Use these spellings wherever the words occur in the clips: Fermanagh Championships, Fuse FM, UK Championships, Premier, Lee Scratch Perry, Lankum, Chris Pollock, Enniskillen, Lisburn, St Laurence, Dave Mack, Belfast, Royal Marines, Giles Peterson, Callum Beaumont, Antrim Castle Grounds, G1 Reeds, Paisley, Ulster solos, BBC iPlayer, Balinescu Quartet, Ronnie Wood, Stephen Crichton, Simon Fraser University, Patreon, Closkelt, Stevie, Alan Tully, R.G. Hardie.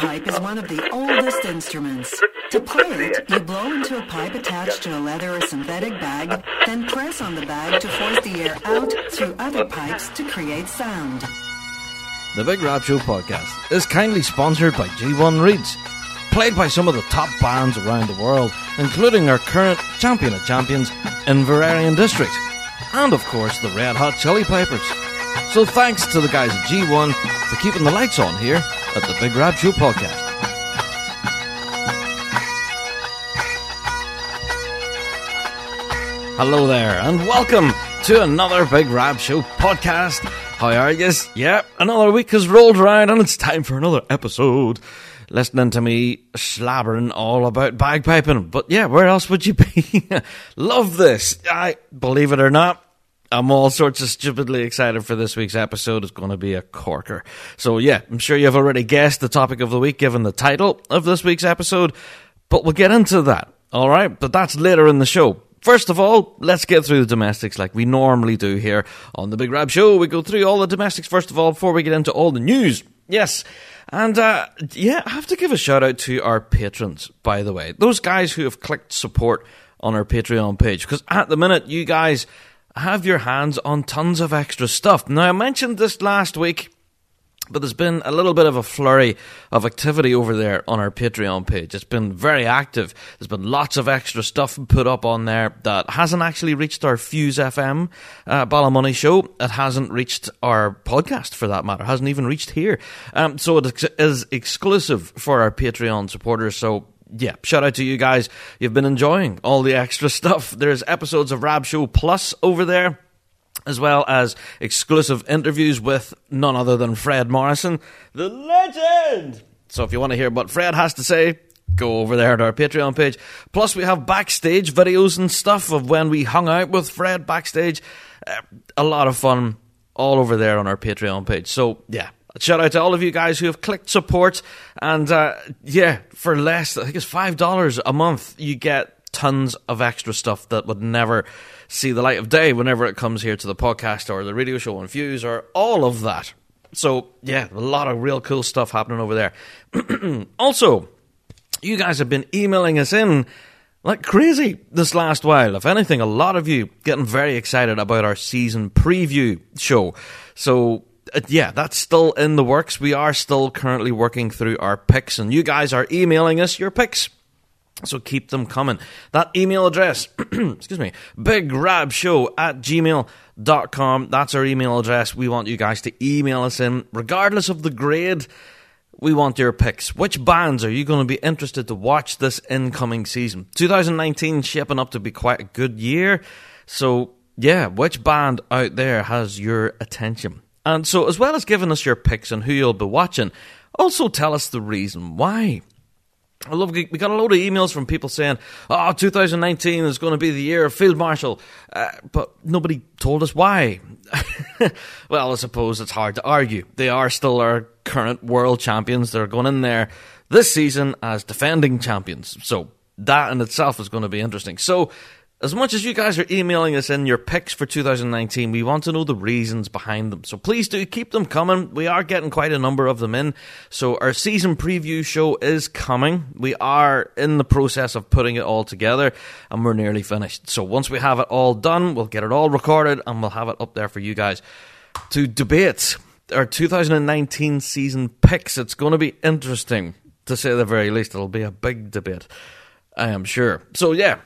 pipe is one of the oldest instruments. To play it, you blow into a pipe attached to a leather or synthetic bag, then press on the bag to force the air out through other pipes to create sound. The Big Rab Show podcast is kindly sponsored by G1 Reeds, played by some of the top bands around the world, including our current champion of champions, Inverness District, and of course the Red Hot Chili Pipers. So thanks to the guys at G1 for keeping the lights on here at the Big Rab Show podcast. Hello there, and welcome to another Big Rab Show podcast. How are yous? Yep, another week has rolled around and it's time for another episode. Listening to me slabbering all about bagpiping. But yeah, where else would you be? Love this. Believe it or not, I'm all sorts of stupidly excited for this week's episode. It's going to be a corker. So yeah, I'm sure you've already guessed the topic of the week given the title of this week's episode. But we'll get into that, alright? But that's later in the show. First of all, let's get through the domestics like we normally do here on the Big Rab Show. We go through all the domestics first of all before we get into all the news. Yes. And, I have to give a shout-out to our patrons, by the way. Those guys who have clicked support on our Patreon page. Because at the minute, you guys have your hands on tons of extra stuff. Now, I mentioned this last week, but there's been a little bit of a flurry of activity over there on our Patreon page. It's been very active. There's been lots of extra stuff put up on there that hasn't actually reached our Fuse FM Ballymoney show. It hasn't reached our podcast, for that matter. It hasn't even reached here. So it is exclusive for our Patreon supporters, so... yeah, shout out to you guys. You've been enjoying all the extra stuff. There's episodes of Rab Show Plus over there, as well as exclusive interviews with none other than Fred Morrison, the legend. So if you want to hear what Fred has to say, go over there to our Patreon page. Plus we have backstage videos and stuff of when we hung out with Fred backstage. A lot of fun all over there on our Patreon page. So yeah, shout out to all of you guys who have clicked support. And for less, I think it's $5 a month, you get tons of extra stuff that would never see the light of day whenever it comes here to the podcast or the radio show on Fuse or all of that. So, yeah, a lot of real cool stuff happening over there. Also, you guys have been emailing us in like crazy this last while. If anything, a lot of you getting very excited about our season preview show. So... yeah, that's still in the works. We are still currently working through our picks, and you guys are emailing us your picks. So keep them coming. That email address, excuse me, bigrabshow@gmail.com. That's our email address. We want you guys to email us in. Regardless of the grade, we want your picks. Which bands are you going to be interested to watch this incoming season? 2019 shaping up to be quite a good year. So, yeah, which band out there has your attention? And so, as well as giving us your picks and who you'll be watching, also tell us the reason why. We got a load of emails from people saying, 2019 is going to be the year of Field Marshal, but nobody told us why. Well, I suppose it's hard to argue. They are still our current world champions. They're going in there this season as defending champions. So, that in itself is going to be interesting. So, as much as you guys are emailing us in your picks for 2019, we want to know the reasons behind them. So please do keep them coming. We are getting quite a number of them in. So our season preview show is coming. We are in the process of putting it all together, and we're nearly finished. So once we have it all done, we'll get it all recorded, and we'll have it up there for you guys to debate our 2019 season picks. It's going to be interesting, to say the very least. It'll be a big debate, I am sure. So yeah.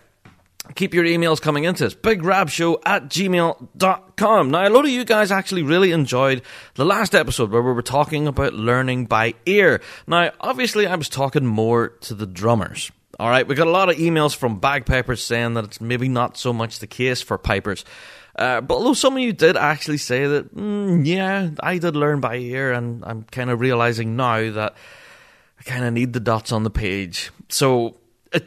Keep your emails coming into us, bigrabshow@gmail.com. Now, a lot of you guys actually really enjoyed the last episode where we were talking about learning by ear. Now, obviously, I was talking more to the drummers. All right, we got a lot of emails from bagpipers saying that it's maybe not so much the case for pipers. But although some of you did actually say that, I did learn by ear, and I'm kind of realizing now that I kind of need the dots on the page. So, I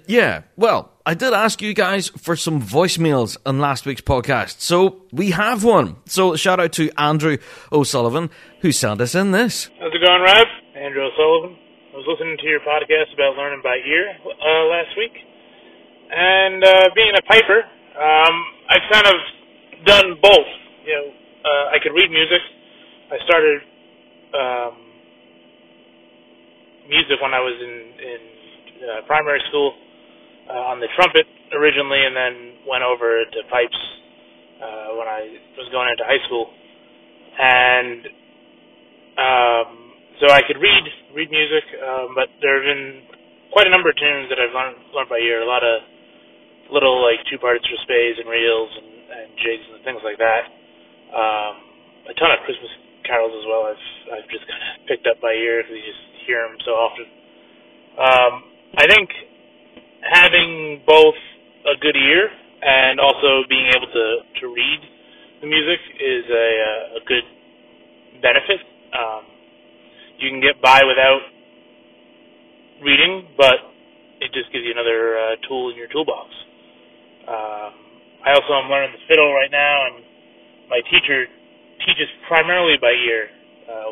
did ask you guys for some voicemails on last week's podcast, so we have one. So shout out to Andrew O'Sullivan, who sent us in this. How's it going, Rob? Andrew O'Sullivan. I was listening to your podcast about learning by ear last week, and being a piper, I've kind of done both. You know, I could read music. I started music when I was in primary school on the trumpet originally, and then went over to pipes when I was going into high school. And so I could read music, but there have been quite a number of tunes that I've learned by ear. A lot of little like two parts for spays and reels and jigs and things like that. A ton of Christmas carols as well. I've just kind of picked up by ear because you just hear them so often. I think having both a good ear and also being able to read the music is a good benefit. You can get by without reading, but it just gives you another tool in your toolbox. I also am learning the fiddle right now, and my teacher teaches primarily by ear.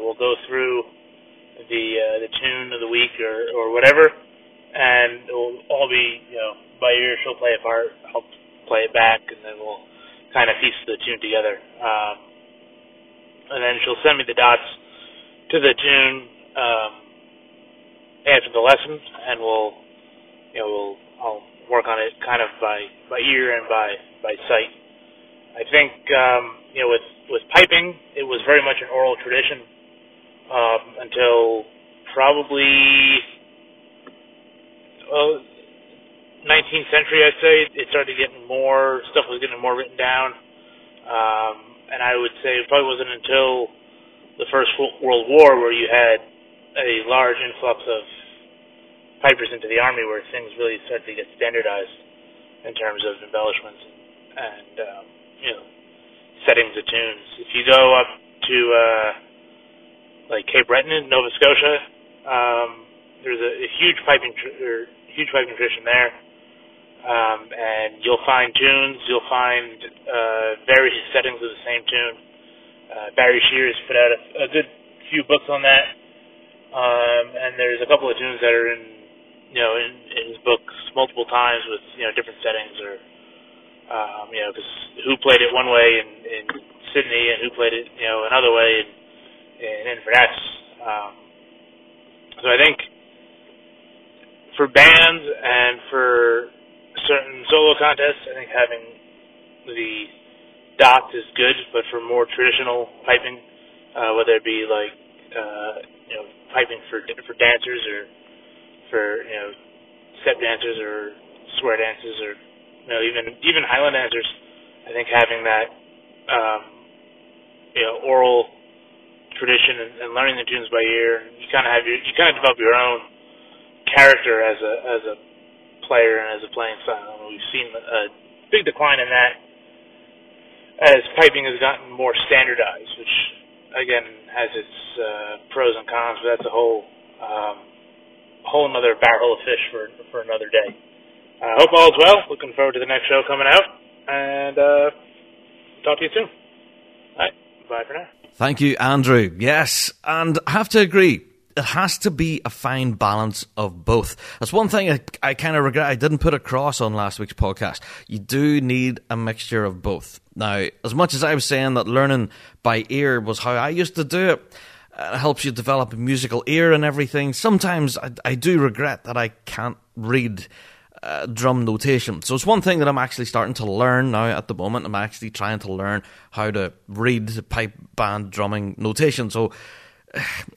We'll go through the tune of the week or whatever, and it'll all be, you know, by ear. She'll play a part, I'll play it back, and then we'll kind of piece the tune together. And then she'll send me the dots to the tune after the lesson, and I'll work on it kind of by ear and by sight. I think with piping, it was very much an oral tradition until probably 19th century, I'd say. It started getting more stuff was getting more written down, and I would say it probably wasn't until the First World War where you had a large influx of pipers into the army, where things really started to get standardized in terms of embellishments and settings of tunes. If you go up to like Cape Breton, Nova Scotia, there's a huge piping tradition there, and you'll find tunes. You'll find various settings of the same tune. Barry Shears put out a good few books on that, and there's a couple of tunes that are in his books multiple times with different settings, or because who played it one way in Sydney and who played it another way in Inverness. So I think for bands and for certain solo contests, I think having the dots is good, but for more traditional piping, whether it be like piping for dancers or for step dancers or square dancers or even Highland dancers, I think having that oral tradition and learning the tunes by ear, you kind of develop your own character as a player and as a playing style. And we've seen a big decline in that as piping has gotten more standardized, which again has its pros and cons, but that's a whole another barrel of fish for another day. I hope all is well. Looking forward to the next show coming out, and talk to you soon. All right, bye for now. Thank you, Andrew. Yes, and I have to agree, it has to be a fine balance of both. That's one thing I kind of regret I didn't put across on last week's podcast. You do need a mixture of both. Now, as much as I was saying that learning by ear was how I used to do it, it helps you develop a musical ear and everything. Sometimes I do regret that I can't read drum notation. So it's one thing that I'm actually starting to learn now at the moment. I'm actually trying to learn how to read pipe band drumming notation. So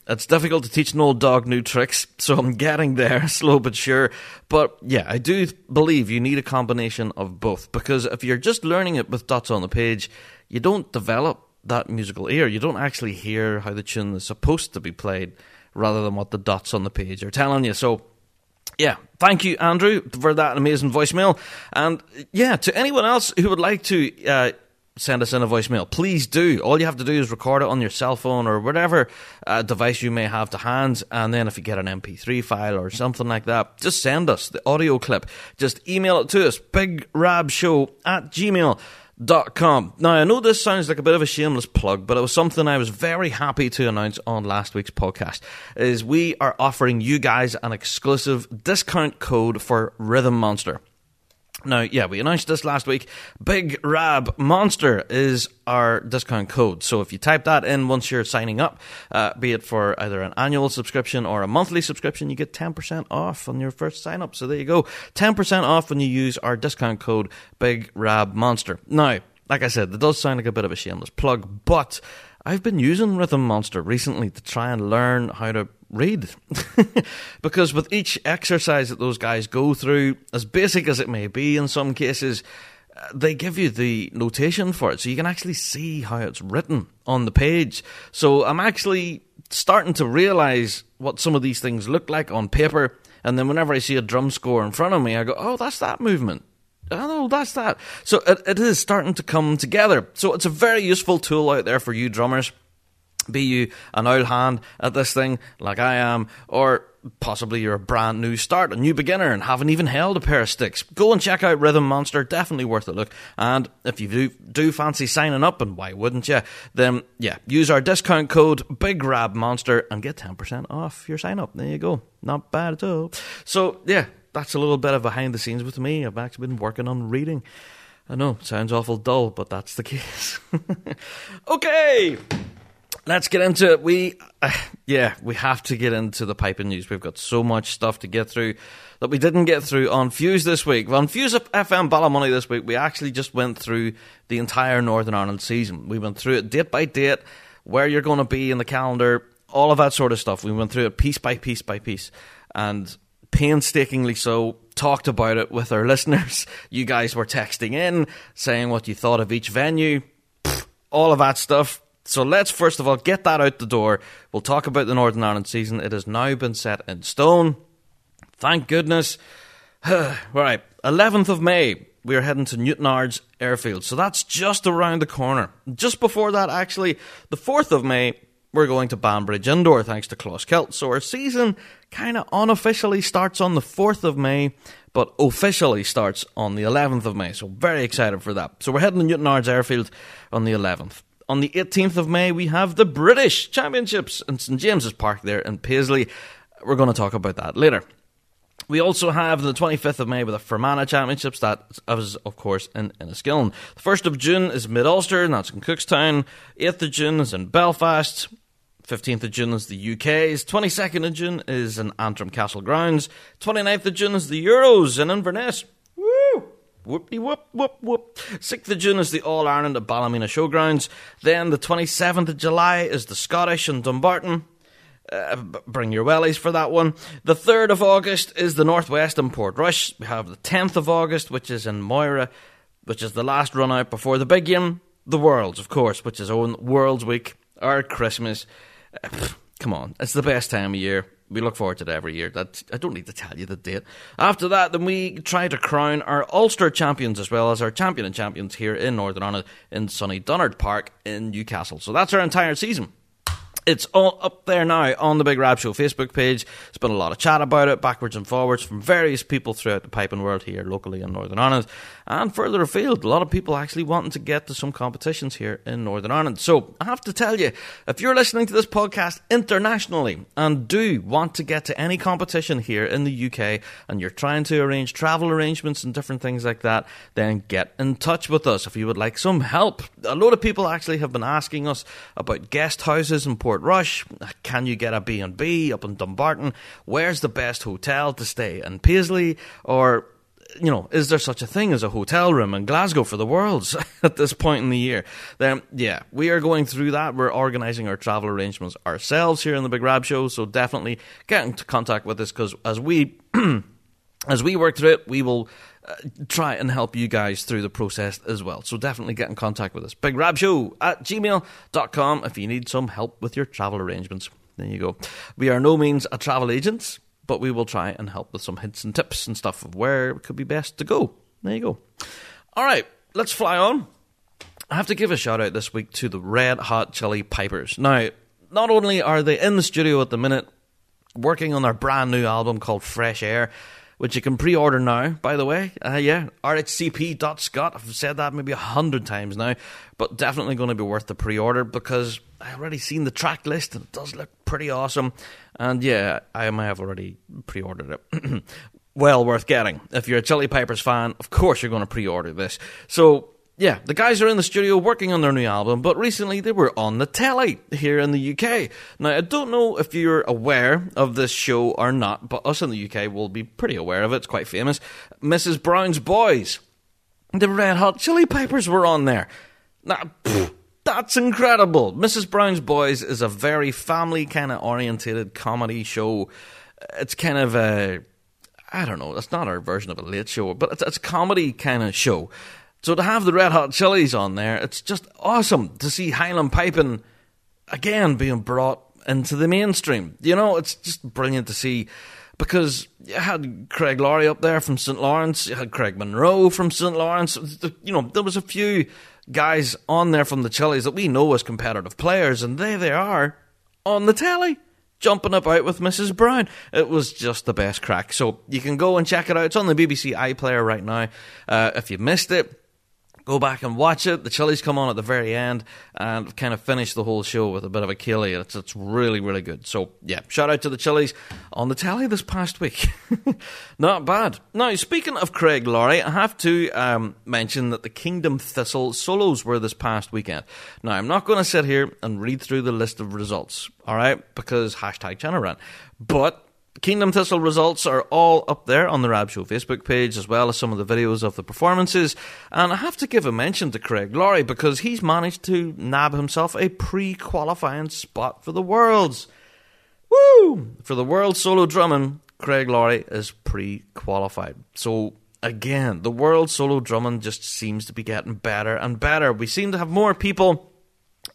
it's difficult to teach an old dog new tricks, so I'm getting there, slow but sure. But yeah, I do believe you need a combination of both, because if you're just learning it with dots on the page, you don't develop that musical ear. You don't actually hear how the tune is supposed to be played rather than what the dots on the page are telling you. So yeah, thank you, Andrew, for that amazing voicemail. And yeah, to anyone else who would like to send us in a voicemail, please do. All you have to do is record it on your cell phone or whatever device you may have to hand, and then if you get an MP3 file or something like that, just send us the audio clip. Just email it to us, bigrabshow@gmail.com. Now, I know this sounds like a bit of a shameless plug, but it was something I was very happy to announce on last week's podcast, is we are offering you guys an exclusive discount code for Rhythm Monster. Now, yeah, we announced this last week. Big Rab Monster is our discount code. So if you type that in once you're signing up, be it for either an annual subscription or a monthly subscription, you get 10% off on your first sign up. So there you go. 10% off when you use our discount code Big Rab Monster. Now, like I said, that does sound like a bit of a shameless plug, but I've been using Rhythm Monster recently to try and learn how to read because with each exercise that those guys go through, as basic as it may be in some cases, they give you the notation for it so you can actually see how it's written on the page. So I'm actually starting to realise what some of these things look like on paper, and then whenever I see a drum score in front of me, I go, oh, that's that movement. Oh, that's that. So it is starting to come together. So it's a very useful tool out there for you drummers. Be you an old hand at this thing like I am, or possibly you're a brand new start, a new beginner and haven't even held a pair of sticks, go and check out Rhythm Monster. Definitely worth a look. And if you do fancy signing up, and why wouldn't you, then yeah, use our discount code Big Rab Monster and get 10% off your sign up. There you go. Not bad at all. So yeah, that's a little bit of behind the scenes with me. I've actually been working on reading. I know, sounds awful dull, but that's the case. Okay, let's get into it. We have to get into the piping news. We've got so much stuff to get through that we didn't get through on Fuse this week. On Fuse FM Ballymoney this week, we actually just went through the entire Northern Ireland season. We went through it date by date, where you're going to be in the calendar, all of that sort of stuff. We went through it piece by piece by piece, and painstakingly so, talked about it with our listeners. You guys were texting in, saying what you thought of each venue, all of that stuff. So let's first of all get that out the door. We'll talk about the Northern Ireland season. It has now been set in stone. Thank goodness. Right, 11th of May, we are heading to Newtownards Airfield. So that's just around the corner. Just before that, actually, the 4th of May, we're going to Banbridge Indoor, thanks to Closkelt. So our season kind of unofficially starts on the 4th of May, but officially starts on the 11th of May. So very excited for that. So we're heading to Newtownards Airfield on the 11th. On the 18th of May, we have the British Championships in St James's Park there in Paisley. We're going to talk about that later. We also have the 25th of May with the Fermanagh Championships. That is, of course, in Enniskillen. The 1st of June is Mid-Ulster, and that's in Cookstown. 8th of June is in Belfast. 15th of June is the UK's. 22nd of June is in Antrim Castle Grounds. 29th of June is the Euros in Inverness. Woo! Whoop-de-whoop-whoop-whoop. 6th of June is the All-Ireland at Ballymena Showgrounds. Then the 27th of July is the Scottish in Dumbarton. Bring your wellies for that one. The 3rd of August is the Northwest in Port Rush. We have the 10th of August, which is in Moira, which is the last run-out before the big game. The Worlds, of course, which is on Worlds Week, or Christmas. Come on, it's the best time of year. We look forward to it every year. That I don't need to tell you the date. After that, then we try to crown our Ulster champions as well as our champion and champions here in Northern Ireland in sunny Dunnard Park in Newcastle. So that's our entire season. It's all up there now on the Big Rab Show Facebook page. There's been a lot of chat about it, backwards and forwards, from various people throughout the piping world here locally in Northern Ireland and further afield. A lot of people actually wanting to get to some competitions here in Northern Ireland. So I have to tell you, if you're listening to this podcast internationally and do want to get to any competition here in the UK and you're trying to arrange travel arrangements and different things like that, then get in touch with us if you would like some help. A lot of people actually have been asking us about guest houses in Port Rush. Can you get a B&B up in Dumbarton? Where's the best hotel to stay in Paisley? Or, you know, is there such a thing as a hotel room in Glasgow for the Worlds at this point in the year? Then, yeah, we are going through that. We're organising our travel arrangements ourselves here in the Big Rab Show, so definitely get into contact with us, because as we as we work through it, we will try and help you guys through the process as well. So definitely get in contact with us. BigRabShow@gmail.com if you need some help with your travel arrangements. There you go. We are no means a travel agent, but we will try and help with some hints and tips and stuff of where it could be best to go. There you go. All right, let's fly on. I have to give a shout out this week to the Red Hot Chili Pipers. Now, not only are they in the studio at the minute working on their brand new album called Fresh Air, which you can pre-order now, by the way. RHCP.Scott. I've said that maybe 100 times now, but definitely going to be worth the pre-order because I've already seen the track list and it does look pretty awesome. And yeah, I may have already pre-ordered it. well worth getting. If you're a Chili Pipers fan, of course you're going to pre-order this. So, yeah, the guys are in the studio working on their new album, but recently they were on the telly here in the UK. Now, I don't know if you're aware of this show or not, but us in the UK will be pretty aware of it. It's quite famous. Mrs. Brown's Boys. The Red Hot Chili Pipers were on there. Now, that's incredible. Mrs. Brown's Boys is a very family kind of orientated comedy show. It's kind of a, I don't know, it's not our version of a late show, but it's a comedy kind of show. So to have the Red Hot Chilies on there, it's just awesome to see Highland piping again being brought into the mainstream. You know, it's just brilliant to see, because you had Craig Laurie up there from St Laurence, you had Craig Monroe from St Laurence. You know, there was a few guys on there from the Chilies that we know as competitive players, and there they are on the telly, jumping about with Mrs. Brown. It was just the best crack. So you can go and check it out. It's on the BBC iPlayer right now. If you missed it, go back and watch it. The Chilies come on at the very end and kind of finish the whole show with a bit of a killie. It's really, really good. So, yeah, shout out to the Chilies on the telly this past week. Not bad. Now, speaking of Craig Laurie, I have to mention that the Kingdom Thistle solos were this past weekend. Now, I'm not going to sit here and read through the list of results, all right, because hashtag channel rant. But Kingdom Thistle results are all up there on the Rab Show Facebook page, as well as some of the videos of the performances. And I have to give a mention to Craig Laurie, because he's managed to nab himself a pre-qualifying spot for the Worlds. Woo! For the World Solo Drumming, Craig Laurie is pre-qualified. So, again, the World Solo Drumming just seems to be getting better and better. We seem to have more people.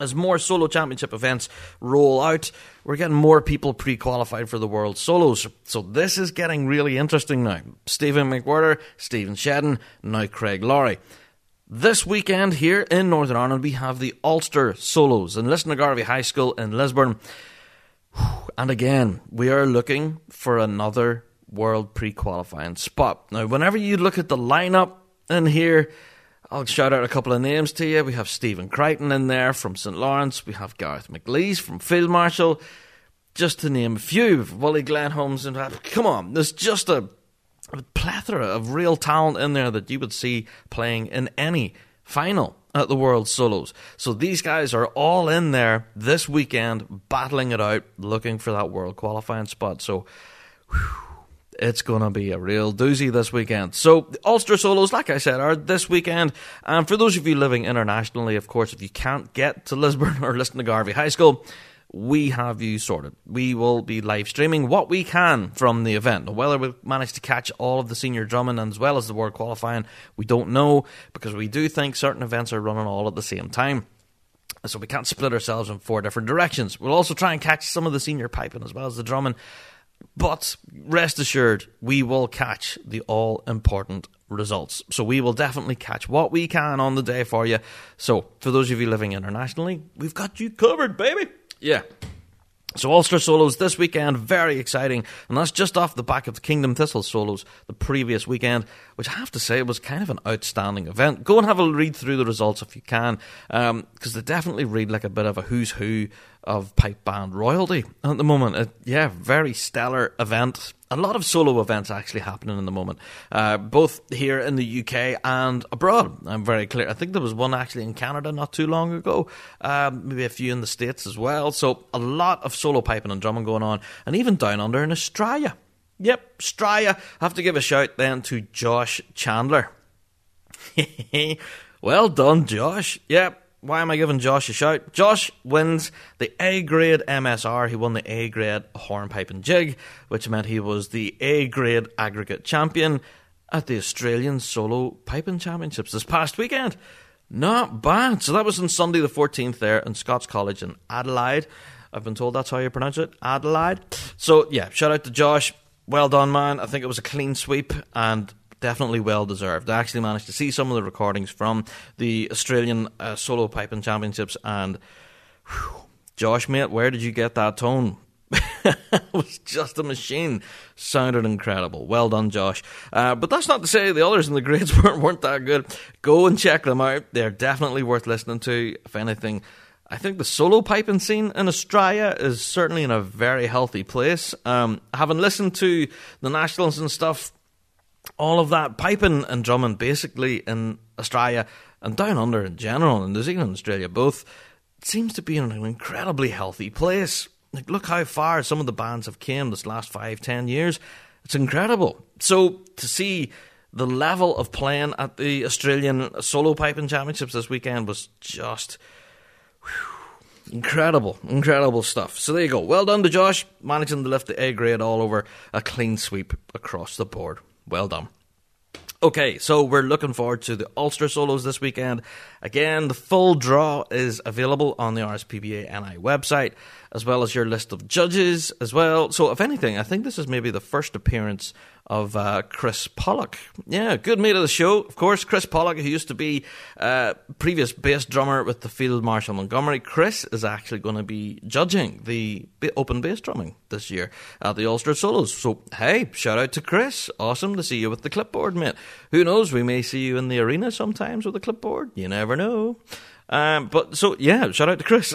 As more solo championship events roll out, we're getting more people pre-qualified for the World Solos. So this is getting really interesting now. Stephen McWhirter, Stephen Shedden, now Craig Laurie. This weekend here in Northern Ireland, we have the Ulster solos in Lisnagarvey High School in Lisburn. And again, we are looking for another world pre-qualifying spot. Now, whenever you look at the lineup in here, I'll shout out a couple of names to you. We have Stephen Crichton in there from St Lawrence. We have Gareth McLeese from Field Marshal, just to name a few. Willie Glenholmes. And come on, there's just a plethora of real talent in there that you would see playing in any final at the World Solos. So these guys are all in there this weekend, battling it out, looking for that world qualifying spot. So, whew. It's going to be a real doozy this weekend. So, the Ulster Solos, like I said, are this weekend. And for those of you living internationally, of course, if you can't get to Lisburn or Lisnagarvey High School, we have you sorted. We will be live streaming what we can from the event. Whether we manage to catch all of the senior drumming as well as the world qualifying, we don't know, because we do think certain events are running all at the same time. So we can't split ourselves in four different directions. We'll also try and catch some of the senior piping as well as the drumming. But rest assured, we will catch the all-important results. So we will definitely catch what we can on the day for you. So for those of you living internationally, we've got you covered, baby. Yeah. So Ulster Solos this weekend, very exciting. And that's just off the back of the Kingdom Thistle Solos the previous weekend, which I have to say was kind of an outstanding event. Go and have a read through the results if you can, because they definitely read like a bit of a who's who of pipe band royalty at the moment. Yeah, very stellar event. A lot of solo events actually happening in the moment, both here in the UK and abroad. I'm very clear. I think there was one actually in Canada not too long ago, maybe a few in the States as well. So a lot of solo piping and drumming going on, and even down under in Australia. Yep, Australia. I have to give a shout then to Josh Chandler. Well done, Josh. Yep. Why am I giving Josh a shout? Josh wins the A-grade MSR. He won the A-grade hornpipe and jig, which meant he was the A-grade aggregate champion at the Australian Solo Piping Championships this past weekend. Not bad. So that was on Sunday the 14th there in Scots College in Adelaide. I've been told that's how you pronounce it, Adelaide. So, yeah, shout out to Josh. Well done, man. I think it was a clean sweep and definitely well-deserved. I actually managed to see some of the recordings from the Australian Solo Piping Championships, and whew, Josh, mate, where did you get that tone? It was just a machine. Sounded incredible. Well done, Josh. But that's not to say the others in the grades weren't that good. Go and check them out. They're definitely worth listening to. If anything, I think the solo piping scene in Australia is certainly in a very healthy place. Having listened to the Nationals and stuff, all of that piping and drumming basically in Australia and down under in general, in New Zealand and Australia both, seems to be in an incredibly healthy place. Like, look how far some of the bands have came this last 5-10 years. It's incredible. So to see the level of playing at the Australian Solo Piping Championships this weekend was just incredible stuff. So there you go. Well done to Josh, managing to lift the A grade all over, a clean sweep across the board. Well done. Okay, so we're looking forward to the Ulster solos this weekend. Again, the full draw is available on the RSPBA NI website, as well as your list of judges as well. So if anything, I think this is maybe the first appearance of Chris Pollock. Yeah, good mate of the show, of course. Chris Pollock, who used to be previous bass drummer with the Field Marshal Montgomery. Chris is actually going to be judging the open bass drumming this year at the Ulster Solos. So, hey, shout out to Chris. Awesome to see you with the clipboard, mate. Who knows, we may see you in the arena sometimes with a clipboard. You never know. But so, yeah, shout out to Chris.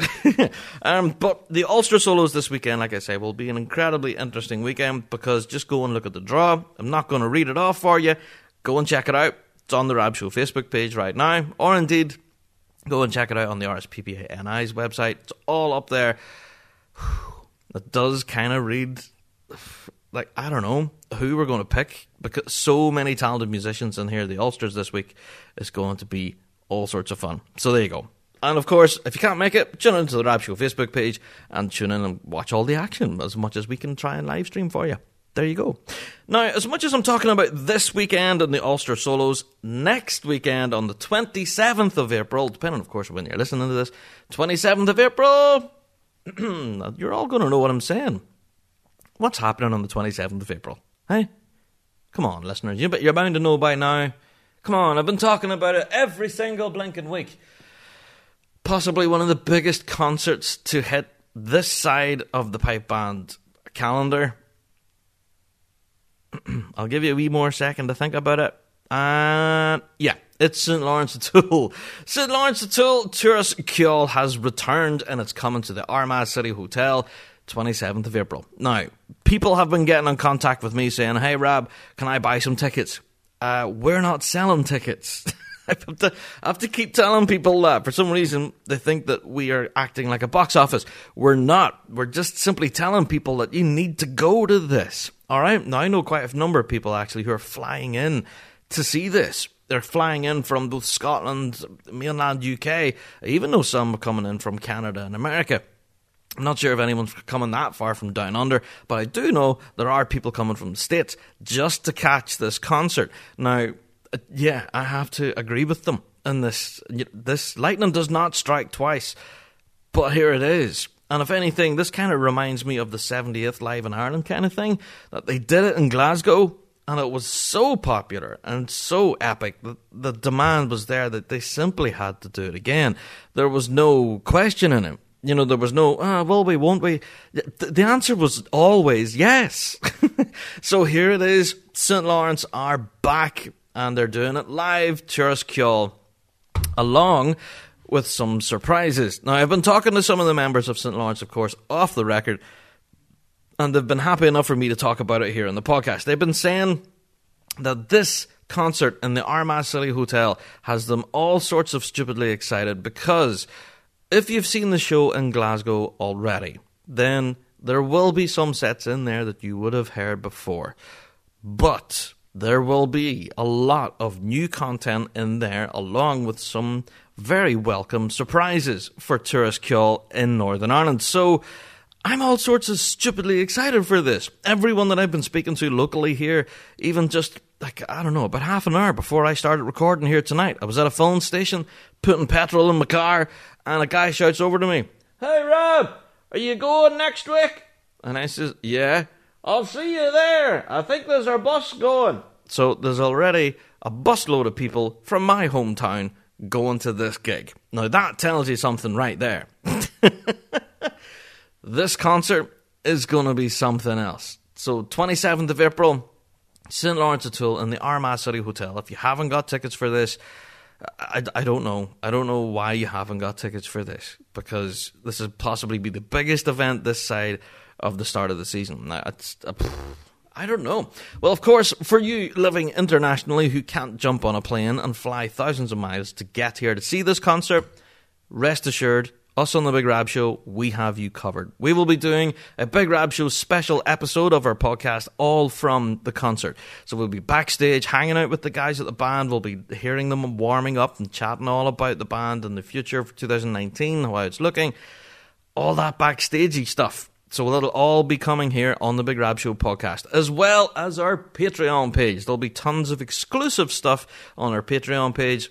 But the Ulster solos this weekend, like I say, will be an incredibly interesting weekend, because just go and look at the draw. I'm not going to read it off for you. Go and check it out. It's on the Rab Show Facebook page right now, or indeed, go and check it out on the RSPBA NI's website. It's all up there. It does kind of read, like, I don't know who we're going to pick, because so many talented musicians in here. The Ulsters this week is going to be all sorts of fun. So there you go. And of course, if you can't make it, tune into the Rab Show Facebook page and tune in and watch all the action as much as we can try and live stream for you. There you go. Now, as much as I'm talking about this weekend and the Ulster solos, next weekend on the 27th of April, depending, of course, when you're listening to this, 27th of April, you're all going to know what I'm saying. What's happening on the 27th of April? Hey? Come on, listeners. You're bound to know by now. Come on, I've been talking about it every single blinking week. Possibly one of the biggest concerts to hit this side of the pipe band calendar. I'll give you a wee more second to think about it. And yeah, it's St Laurence O'Toole. St Laurence O'Toole Tourist Kiol has returned, and it's coming to the Armagh City Hotel, 27th of April. Now, people have been getting in contact with me saying, hey Rab, can I buy some tickets? We're not selling tickets. I have to keep telling people that. For some reason, they think that we are acting like a box office. We're not. We're just simply telling people that you need to go to this. All right? Now, I know quite a number of people, actually, who are flying in to see this. They're flying in from both Scotland, mainland UK. I even know some are coming in from Canada and America. I'm not sure if anyone's coming that far from down under, but I do know there are people coming from the States just to catch this concert. Now, yeah, I have to agree with them in this. This lightning does not strike twice, but here it is. And if anything, this kind of reminds me of the 70th Live in Ireland kind of thing, that they did it in Glasgow, and it was so popular and so epic that the demand was there that they simply had to do it again. There was no question in it. You know, there was no, will we, won't we? The answer was always yes. So here it is. St. Lawrence are back, and they're doing it live, Tourist Kiol, along with some surprises. Now, I've been talking to some of the members of St. Lawrence, of course, off the record, and they've been happy enough for me to talk about it here on the podcast. They've been saying that this concert in the Armagh City Hotel has them all sorts of stupidly excited, because if you've seen the show in Glasgow already, then there will be some sets in there that you would have heard before. But there will be a lot of new content in there, along with some very welcome surprises for Tourist Kiol in Northern Ireland. So I'm all sorts of stupidly excited for this. Everyone that I've been speaking to locally here, even just, like, I don't know, about half an hour before I started recording here tonight, I was at a phone station putting petrol in my car, and a guy shouts over to me, "Hey Rob, are you going next week?" And I says, "Yeah." "I'll see you there. I think there's our bus going." So there's already a busload of people from my hometown going to this gig. Now that tells you something right there. This concert is going to be something else. So 27th of April, St. Laurence O'Toole in the Armagh City Hotel. If you haven't got tickets for this, I don't know. I don't know why you haven't got tickets for this, because this is possibly be the biggest event this side of the start of the season. Now, I don't know. Well, of course, for you living internationally who can't jump on a plane and fly thousands of miles to get here to see this concert, rest assured, us on the Big Rab Show, we have you covered. We will be doing a Big Rab Show special episode of our podcast, all from the concert. So we'll be backstage hanging out with the guys at the band. We'll be hearing them warming up and chatting all about the band and the future for 2019, how it's looking, all that backstagey stuff. So that'll all be coming here on the Big Rab Show podcast, as well as our Patreon page. There'll be tons of exclusive stuff on our Patreon page.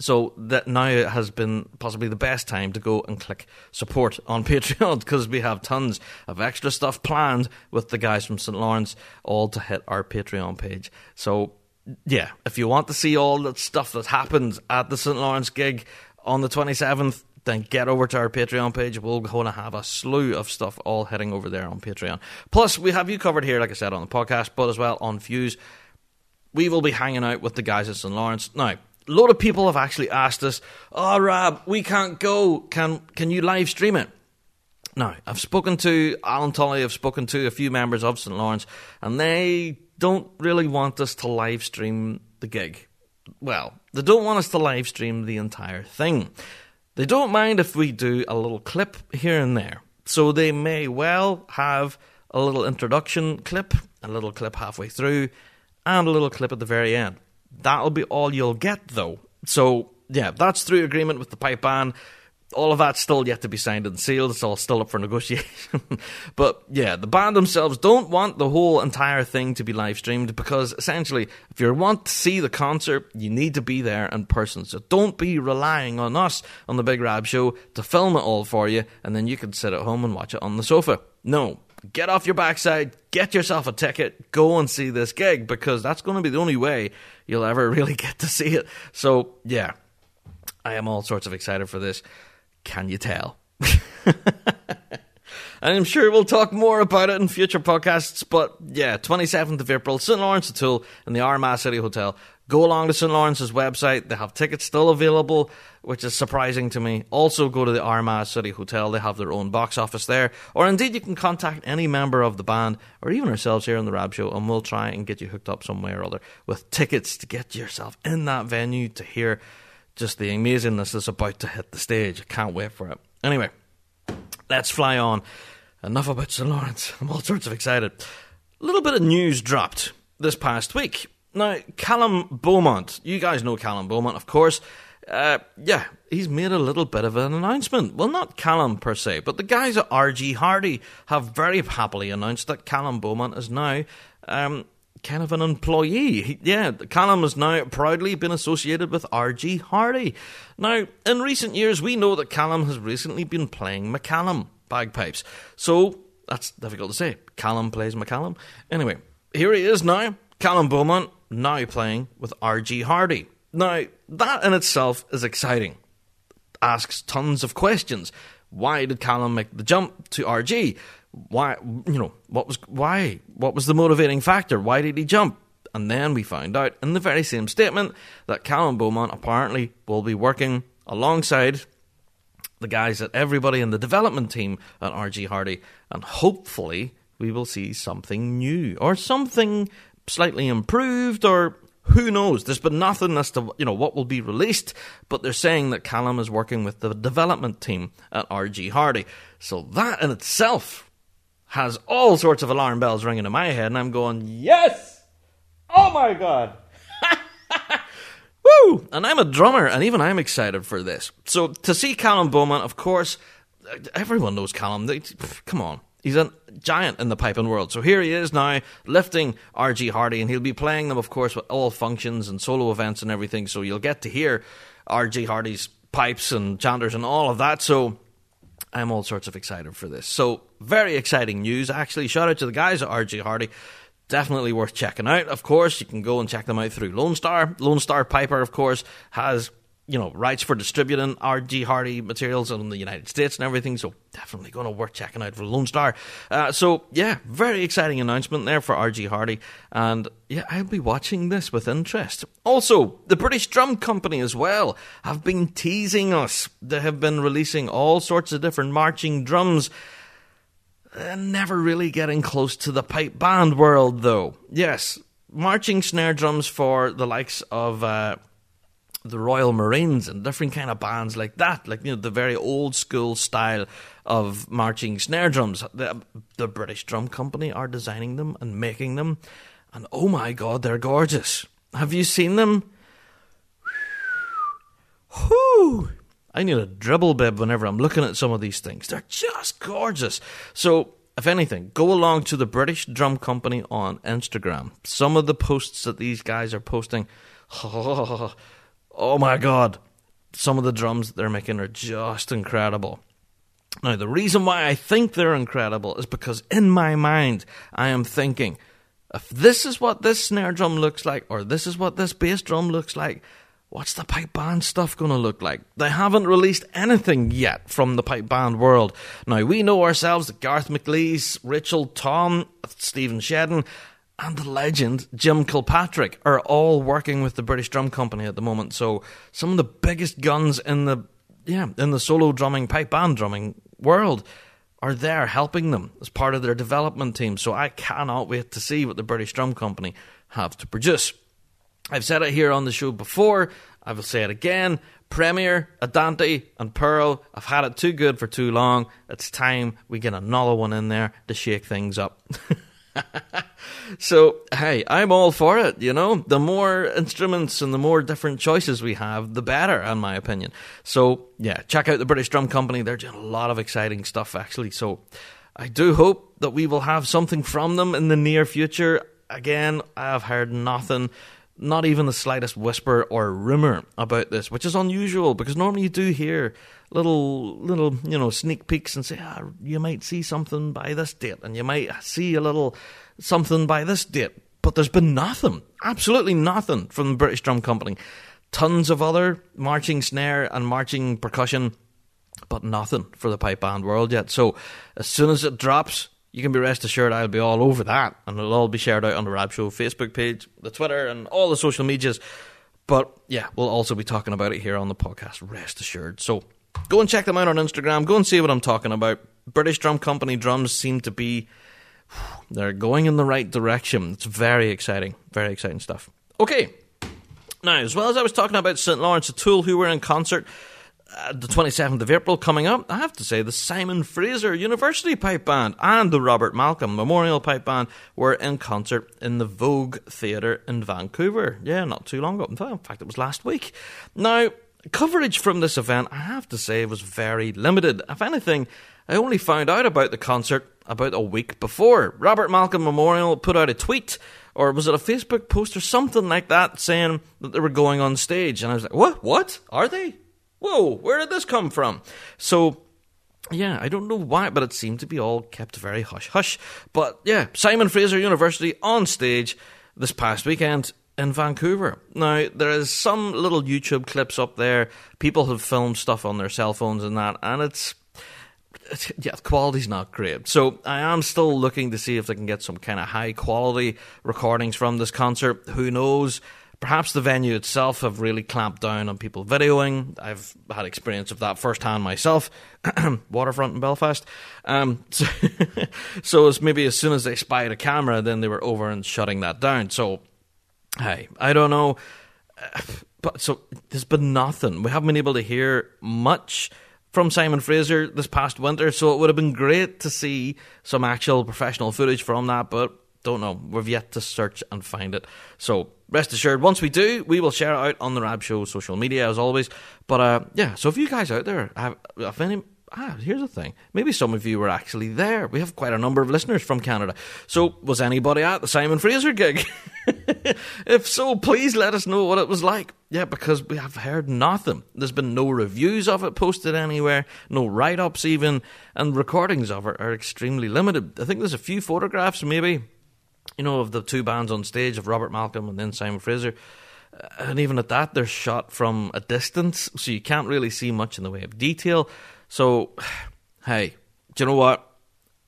So that now has been possibly the best time to go and click support on Patreon, because we have tons of extra stuff planned with the guys from St Laurence, all to hit our Patreon page. So yeah, if you want to see all that stuff that happened at the St Laurence gig on the 27th, then get over to our Patreon page. We're going to have a slew of stuff all heading over there on Patreon. Plus, we have you covered here, like I said, on the podcast, but as well on Fuse. We will be hanging out with the guys at St Laurence. Now, a lot of people have actually asked us, "Oh, Rab, we can't go. Can you live stream it?" Now, I've spoken to Alan Tully, I've spoken to a few members of St Laurence, and they don't really want us to live stream the gig. Well, they don't want us to live stream the entire thing. They don't mind if we do a little clip here and there. So they may well have a little introduction clip, a little clip halfway through, and a little clip at the very end. That'll be all you'll get, though. So, yeah, that's through agreement with the pipe band. All of that's still yet to be signed and sealed. It's all still up for negotiation. But, yeah, the band themselves don't want the whole entire thing to be live-streamed, because, essentially, if you want to see the concert, you need to be there in person. So don't be relying on us on the Big Rab Show to film it all for you, and then you can sit at home and watch it on the sofa. No. Get off your backside, get yourself a ticket, go and see this gig, because that's going to be the only way you'll ever really get to see it. So, yeah, I am all sorts of excited for this. Can you tell? And I'm sure we'll talk more about it in future podcasts, but yeah, 27th of April, St Laurence O'Toole in the Armagh City Hotel. Go along to St Lawrence's website. They have tickets still available, which is surprising to me. Also go to the Armagh City Hotel. They have their own box office there. Or indeed, you can contact any member of the band or even ourselves here on the Rab Show, and we'll try and get you hooked up some way or other with tickets to get yourself in that venue to hear just the amazingness that's about to hit the stage. I can't wait for it. Anyway, let's fly on. Enough about St Laurence. I'm all sorts of excited. A little bit of news dropped this past week. Now, Callum Beaumont, you guys know Callum Beaumont, of course. Yeah, he's made a little bit of an announcement. Well, not Callum per se, but the guys at R.G. Hardie have very happily announced that Callum Beaumont is now kind of an employee. Callum has now proudly been associated with R.G. Hardie. Now, in recent years, we know that Callum has recently been playing McCallum bagpipes. So, that's difficult to say. Callum plays McCallum. Anyway, here he is now, Callum Beaumont, now playing with R.G. Hardie. Now, that in itself is exciting. Asks tons of questions. Why did Callum make the jump to R.G.? Why, you know, why? What was the motivating factor? Why did he jump? And then we found out in the very same statement that Callum Beaumont apparently will be working alongside the guys at everybody in the development team at R.G. Hardie, and hopefully we will see something new or something slightly improved, or who knows. There's been nothing as to, you know, what will be released, but they're saying that Callum is working with the development team at R.G. Hardie. So that in itself has all sorts of alarm bells ringing in my head, and I'm going, yes! Oh my god! Woo! And I'm a drummer, and even I'm excited for this. So to see Callum Beaumont, of course, everyone knows Callum. Come on. He's a giant in the piping world. So here he is now, lifting R.G. Hardie, and he'll be playing them, of course, with all functions and solo events and everything. So you'll get to hear R.G. Hardie's pipes and chanters and all of that. So I'm all sorts of excited for this. So very exciting news, actually. Shout out to the guys at R.G. Hardie. Definitely worth checking out, of course. You can go and check them out through Lone Star. Lone Star Piper, of course, has, you know, rights for distributing R.G. Hardie materials in the United States and everything, so definitely going to worth checking out for Lone Star. So, yeah, very exciting announcement there for R.G. Hardie, and yeah, I'll be watching this with interest. Also, the British Drum Company as well have been teasing us. They have been releasing all sorts of different marching drums. Never really getting close to the pipe band world, though. Yes, marching snare drums for the likes of the Royal Marines and different kind of bands like that, like, you know, the very old school style of marching snare drums. The British Drum Company are designing them and making them, and oh my God, they're gorgeous. Have you seen them? Whew! I need a dribble bib whenever I'm looking at some of these things. They're just gorgeous. So, if anything, go along to the British Drum Company on Instagram. Some of the posts that these guys are posting, oh my God, some of the drums they're making are just incredible. Now, the reason why I think they're incredible is because in my mind, I am thinking, if this is what this snare drum looks like, or this is what this bass drum looks like, what's the pipe band stuff going to look like? They haven't released anything yet from the pipe band world. Now, we know ourselves that Garth McLeese, Rachel Tom, Stephen Shedden, and the legend Jim Kilpatrick are all working with the British Drum Company at the moment. So some of the biggest guns in the solo drumming, pipe band drumming world are there helping them as part of their development team. So I cannot wait to see what the British Drum Company have to produce. I've said it here on the show before, I will say it again, Premier, Adante and Pearl, I've had it too good for too long. It's time we get another one in there to shake things up. So, hey, I'm all for it, you know. The more instruments and the more different choices we have, the better, in my opinion. So, yeah, check out the British Drum Company. They're doing a lot of exciting stuff, actually. So, I do hope that we will have something from them in the near future. Again, I've heard nothing. Not even the slightest whisper or rumour about this, which is unusual because normally you do hear little sneak peeks and say, you might see something by this date and you might see a little something by this date. But there's been nothing, absolutely nothing from the British Drum Company. Tons of other marching snare and marching percussion, but nothing for the pipe band world yet. So as soon as it drops, you can be rest assured I'll be all over that, and it'll all be shared out on the Rab Show Facebook page, the Twitter, and all the social medias. But yeah, we'll also be talking about it here on the podcast, rest assured. So go and check them out on Instagram. Go and see what I'm talking about. British Drum Company drums seem to be, they're going in the right direction. It's very exciting stuff. Okay, now, as well as I was talking about St Laurence O'Toole, who were in concert the 27th of April coming up, I have to say the Simon Fraser University Pipe Band and the Robert Malcolm Memorial Pipe Band were in concert in the Vogue Theatre in Vancouver. Yeah, not too long ago. In fact, it was last week. Now, coverage from this event, I have to say, was very limited. If anything, I only found out about the concert about a week before. Robert Malcolm Memorial put out a tweet, or was it a Facebook post or something like that, saying that they were going on stage. And I was like, what? What? Are they? Whoa, where did this come from? So, yeah, I don't know why, but it seemed to be all kept very hush-hush. But, yeah, Simon Fraser University on stage this past weekend in Vancouver. Now, there is some little YouTube clips up there. People have filmed stuff on their cell phones and that, and the quality's not great. So I am still looking to see if they can get some kind of high-quality recordings from this concert. Who knows? Perhaps the venue itself have really clamped down on people videoing. I've had experience of that firsthand myself. Waterfront in Belfast. So it's maybe as soon as they spied a camera, then they were over and shutting that down. So, hey, I don't know. But so there's been nothing. We haven't been able to hear much from Simon Fraser this past winter, so it would have been great to see some actual professional footage from that, but don't know. We've yet to search and find it. So rest assured, once we do, we will share it out on the Rab Show social media as always. But yeah, so if you guys out there have any, here's the thing. Maybe some of you were actually there. We have quite a number of listeners from Canada. So was anybody at the Simon Fraser gig? If so, please let us know what it was like. Yeah, because we have heard nothing. There's been no reviews of it posted anywhere, no write-ups even, and recordings of it are extremely limited. I think there's a few photographs maybe, you know, of the two bands on stage, of Robert Malcolm and then Simon Fraser. And even at that, they're shot from a distance, so you can't really see much in the way of detail. So, hey, do you know what?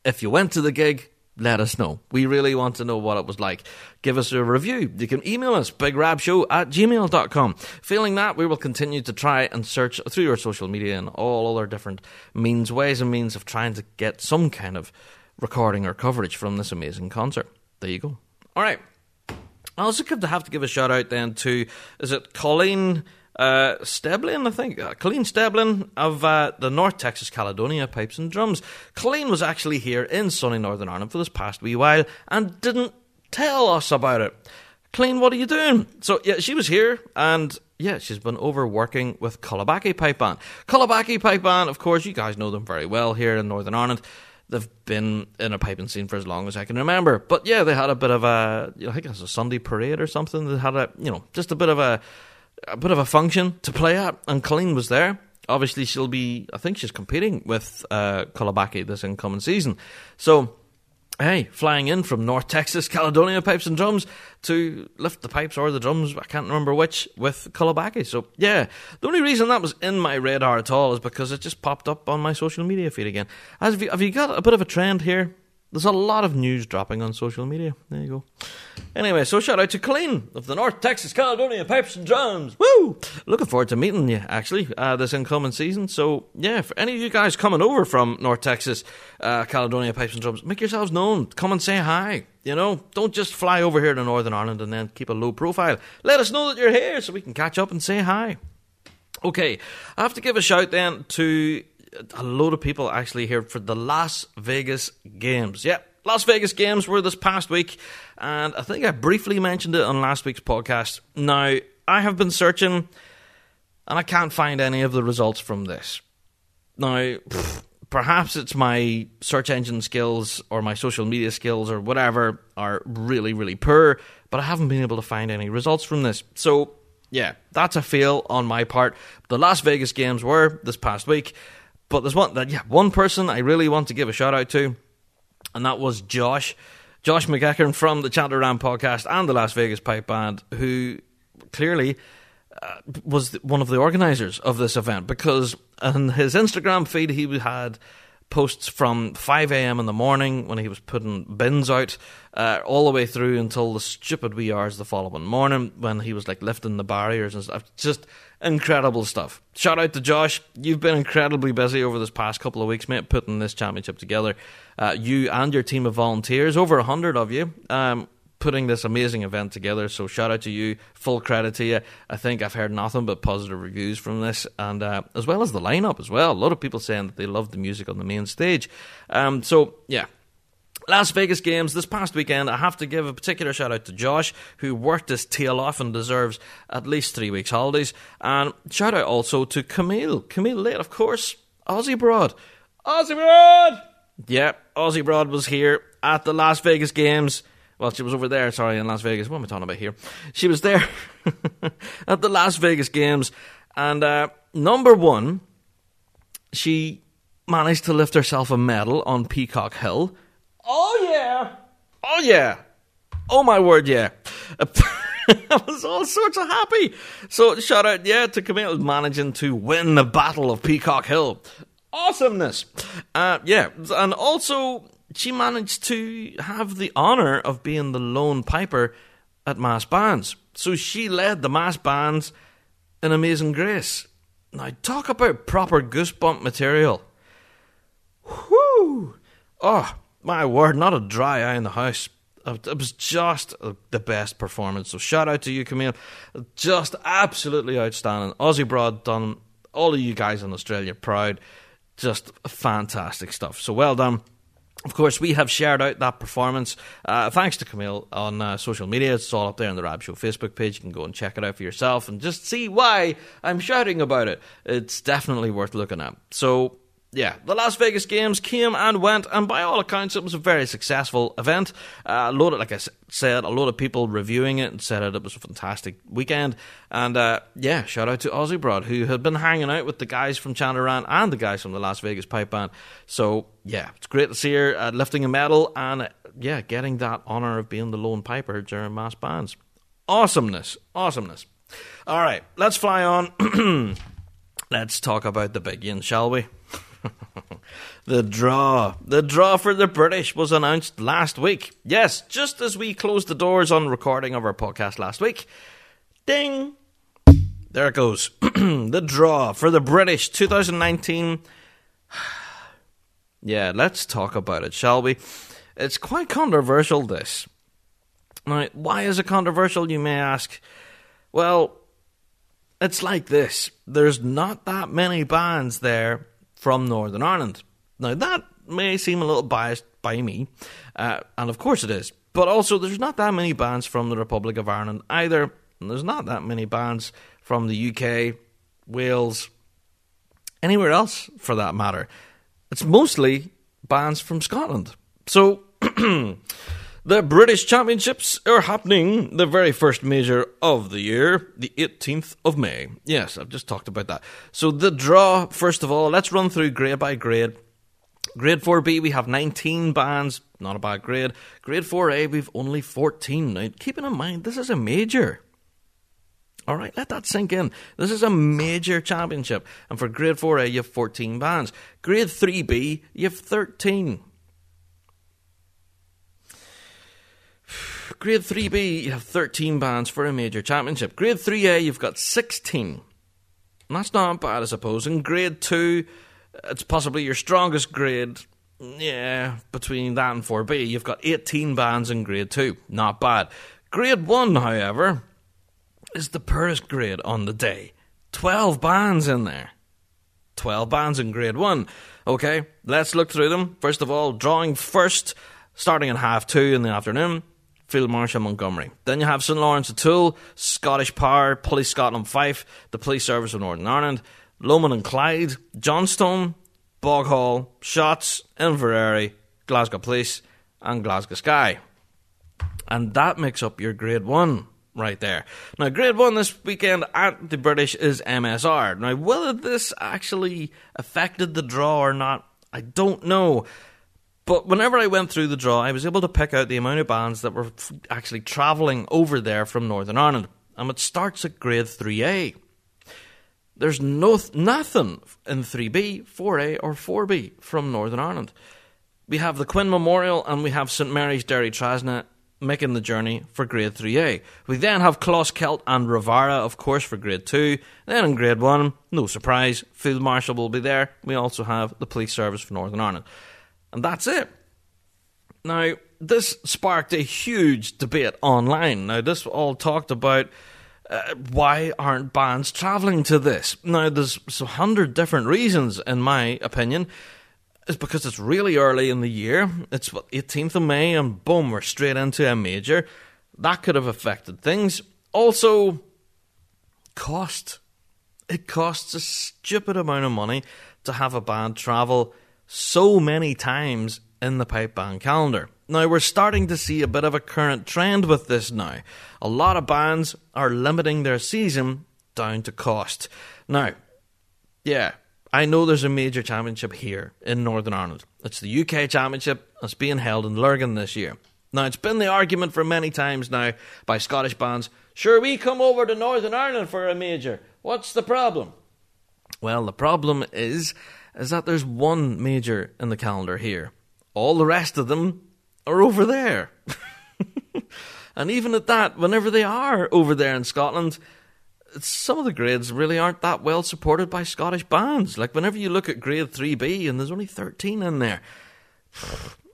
If you went to the gig, let us know. We really want to know what it was like. Give us a review. You can email us, bigrabshow@gmail.com. Failing that, we will continue to try and search through our social media and all other different means, ways and means of trying to get some kind of recording our coverage from this amazing concert. There you go. All right. I also have to give a shout out then to, is it Colleen Steblin, I think? Colleen Steblin of the North Texas Caledonia Pipes and Drums. Colleen was actually here in sunny Northern Ireland for this past wee while and didn't tell us about it. Colleen, what are you doing? So, yeah, she was here and... yeah, she's been over working with Colabaki Pipe Band. Colabaki Pipe Band, of course, you guys know them very well here in Northern Ireland. They've been in a piping scene for as long as I can remember. But yeah, they had a bit of a, I think it was a Sunday parade or something. They had a, just a bit of a function to play at, and Colleen was there. Obviously, she'll be, I think she's competing with Colabaki this incoming season. So, hey, flying in from North Texas, Caledonia Pipes and Drums to lift the pipes or the drums, I can't remember which, with Colabaki. So, yeah, the only reason that was in my radar at all is because it just popped up on my social media feed again. Have you got a bit of a trend here? There's a lot of news dropping on social media. There you go. Anyway, so shout out to Colleen of the North Texas, Caledonia Pipes and Drums. Woo! Looking forward to meeting you, actually, this incoming season. So, yeah, for any of you guys coming over from North Texas, Caledonia Pipes and Drums, make yourselves known. Come and say hi. Don't just fly over here to Northern Ireland and then keep a low profile. Let us know that you're here so we can catch up and say hi. Okay, I have to give a shout then to a load of people actually here for the Las Vegas Games. Yep. Las Vegas Games were this past week, and I think I briefly mentioned it on last week's podcast. Now, I have been searching, and I can't find any of the results from this. Now, perhaps it's my search engine skills or my social media skills or whatever are really, really poor, but I haven't been able to find any results from this. So, yeah, that's a fail on my part. The Las Vegas Games were this past week, but there's one person I really want to give a shout-out to, and that was Josh McEachern from the Chantaram podcast and the Las Vegas Pipe Band, who clearly was one of the organisers of this event, because on his Instagram feed he had posts from 5 a.m. in the morning when he was putting bins out all the way through until the stupid wee hours the following morning when he was like lifting the barriers and stuff. Just incredible stuff. Shout out to Josh. You've been incredibly busy over this past couple of weeks, mate, putting this championship together. You and your team of volunteers, over 100 of you, putting this amazing event together. So shout out to you. Full credit to you. I think I've heard nothing but positive reviews from this, and as well as the lineup as well. A lot of people saying that they love the music on the main stage. So, yeah. Las Vegas Games this past weekend, I have to give a particular shout out to Josh, who worked his tail off and deserves at least 3 weeks holidays. And shout out also to Camille Late, of course, Aussie Broad! Yeah, Aussie Broad was here at the Las Vegas Games. Well, she was over there, sorry, in Las Vegas. What am I talking about here? She was there at the Las Vegas Games. And number one, she managed to lift herself a medal on Peacock Hill. Oh, yeah. Oh, my word, yeah. I was all sorts of happy. So, shout out, yeah, to Camille managing to win the Battle of Peacock Hill. Awesomeness. Yeah, and also, she managed to have the honour of being the lone piper at Mass Bands. So, she led the Mass Bands in Amazing Grace. Now, talk about proper goosebump material. Whoo! Oh, my word, not a dry eye in the house. It was just the best performance. So shout out to you, Camille. Just absolutely outstanding. Aussie Broad done all of you guys in Australia proud. Just fantastic stuff. So well done. Of course, we have shared out that performance. Thanks to Camille on social media. It's all up there on the Rab Show Facebook page. You can go and check it out for yourself and just see why I'm shouting about it. It's definitely worth looking at. So, yeah, the Las Vegas Games came and went, and by all accounts, it was a very successful event. A lot of people reviewing it and said it was a fantastic weekend. And, yeah, shout out to Aussie Broad, who had been hanging out with the guys from Chandaran and the guys from the Las Vegas Pipe Band. So, yeah, it's great to see her lifting a medal and, yeah, getting that honour of being the lone piper during Mass Bands. Awesomeness. All right, let's fly on. Let's talk about the big yin, shall we? The draw for the British was announced last week. Yes, just as we closed the doors on recording of our podcast last week. Ding! There it goes. The draw for the British 2019 Yeah, let's talk about it, shall we? It's quite controversial, this. Now, why is it controversial, you may ask? Well, it's like this. There's not that many bands there from Northern Ireland. Now, that may seem a little biased by me, and of course it is. But also, there's not that many bands from the Republic of Ireland either, and there's not that many bands from the UK, Wales, anywhere else for that matter. It's mostly bands from Scotland. So, the British Championships are happening, the very first major of the year, the 18th of May. Yes, I've just talked about that. So, the draw, first of all, let's run through grade by grade. Grade 4B, we have 19 bands, not a bad grade. Grade 4A, we've only 14. Now, keeping in mind, this is a major. All right, let that sink in. This is a major championship. And for Grade 4A, you have 14 bands. Grade 3B, you have 13. Grade 3B, you have 13 bands for a major championship. Grade 3A, you've got 16. And that's not bad, I suppose. In Grade 2, it's possibly your strongest grade. Yeah, between that and 4B, you've got 18 bands in Grade 2. Not bad. Grade 1, however, is the poorest grade on the day. 12 bands in there. 12 bands in Grade 1. Okay, let's look through them. First of all, drawing first, starting at 2:30 in the afternoon, Field Marshal Montgomery. Then you have St Laurence O'Toole, Scottish Power, Police Scotland Fife, the Police Service of Northern Ireland, Lomond and Clyde, Johnstone, Boghall, Shotts, Inverary, Glasgow Police, and Glasgow Sky. And that makes up your Grade 1. Right there. Now, Grade 1 this weekend at the British is MSR. Now, whether this actually affected the draw or not, I don't know. But whenever I went through the draw, I was able to pick out the amount of bands that were actually travelling over there from Northern Ireland. And it starts at Grade 3A. There's nothing in 3B, 4A or 4B from Northern Ireland. We have the Quinn Memorial and we have St Mary's Derry Trasna making the journey for Grade 3A. We then have Closkelt and Ravara, of course, for Grade 2. Then in Grade 1, no surprise, Field Marshal will be there. We also have the Police Service for Northern Ireland. And that's it. Now, this sparked a huge debate online. Now, this all talked about why aren't bands travelling to this? Now, there's 100 different reasons, in my opinion. It's because it's really early in the year. It's, 18th of May, and boom, we're straight into a major. That could have affected things. Also, cost. It costs a stupid amount of money to have a band travel so many times in the pipe band calendar. Now, we're starting to see a bit of a current trend with this now. A lot of bands are limiting their season down to cost. Now, yeah, I know there's a major championship here in Northern Ireland. It's the UK Championship that's being held in Lurgan this year. Now, it's been the argument for many times now by Scottish bands, sure, we come over to Northern Ireland for a major. What's the problem? Well, the problem is that there's one major in the calendar here. All the rest of them are over there. And even at that, whenever they are over there in Scotland, some of the grades really aren't that well supported by Scottish bands. Like, whenever you look at Grade 3B and there's only 13 in there.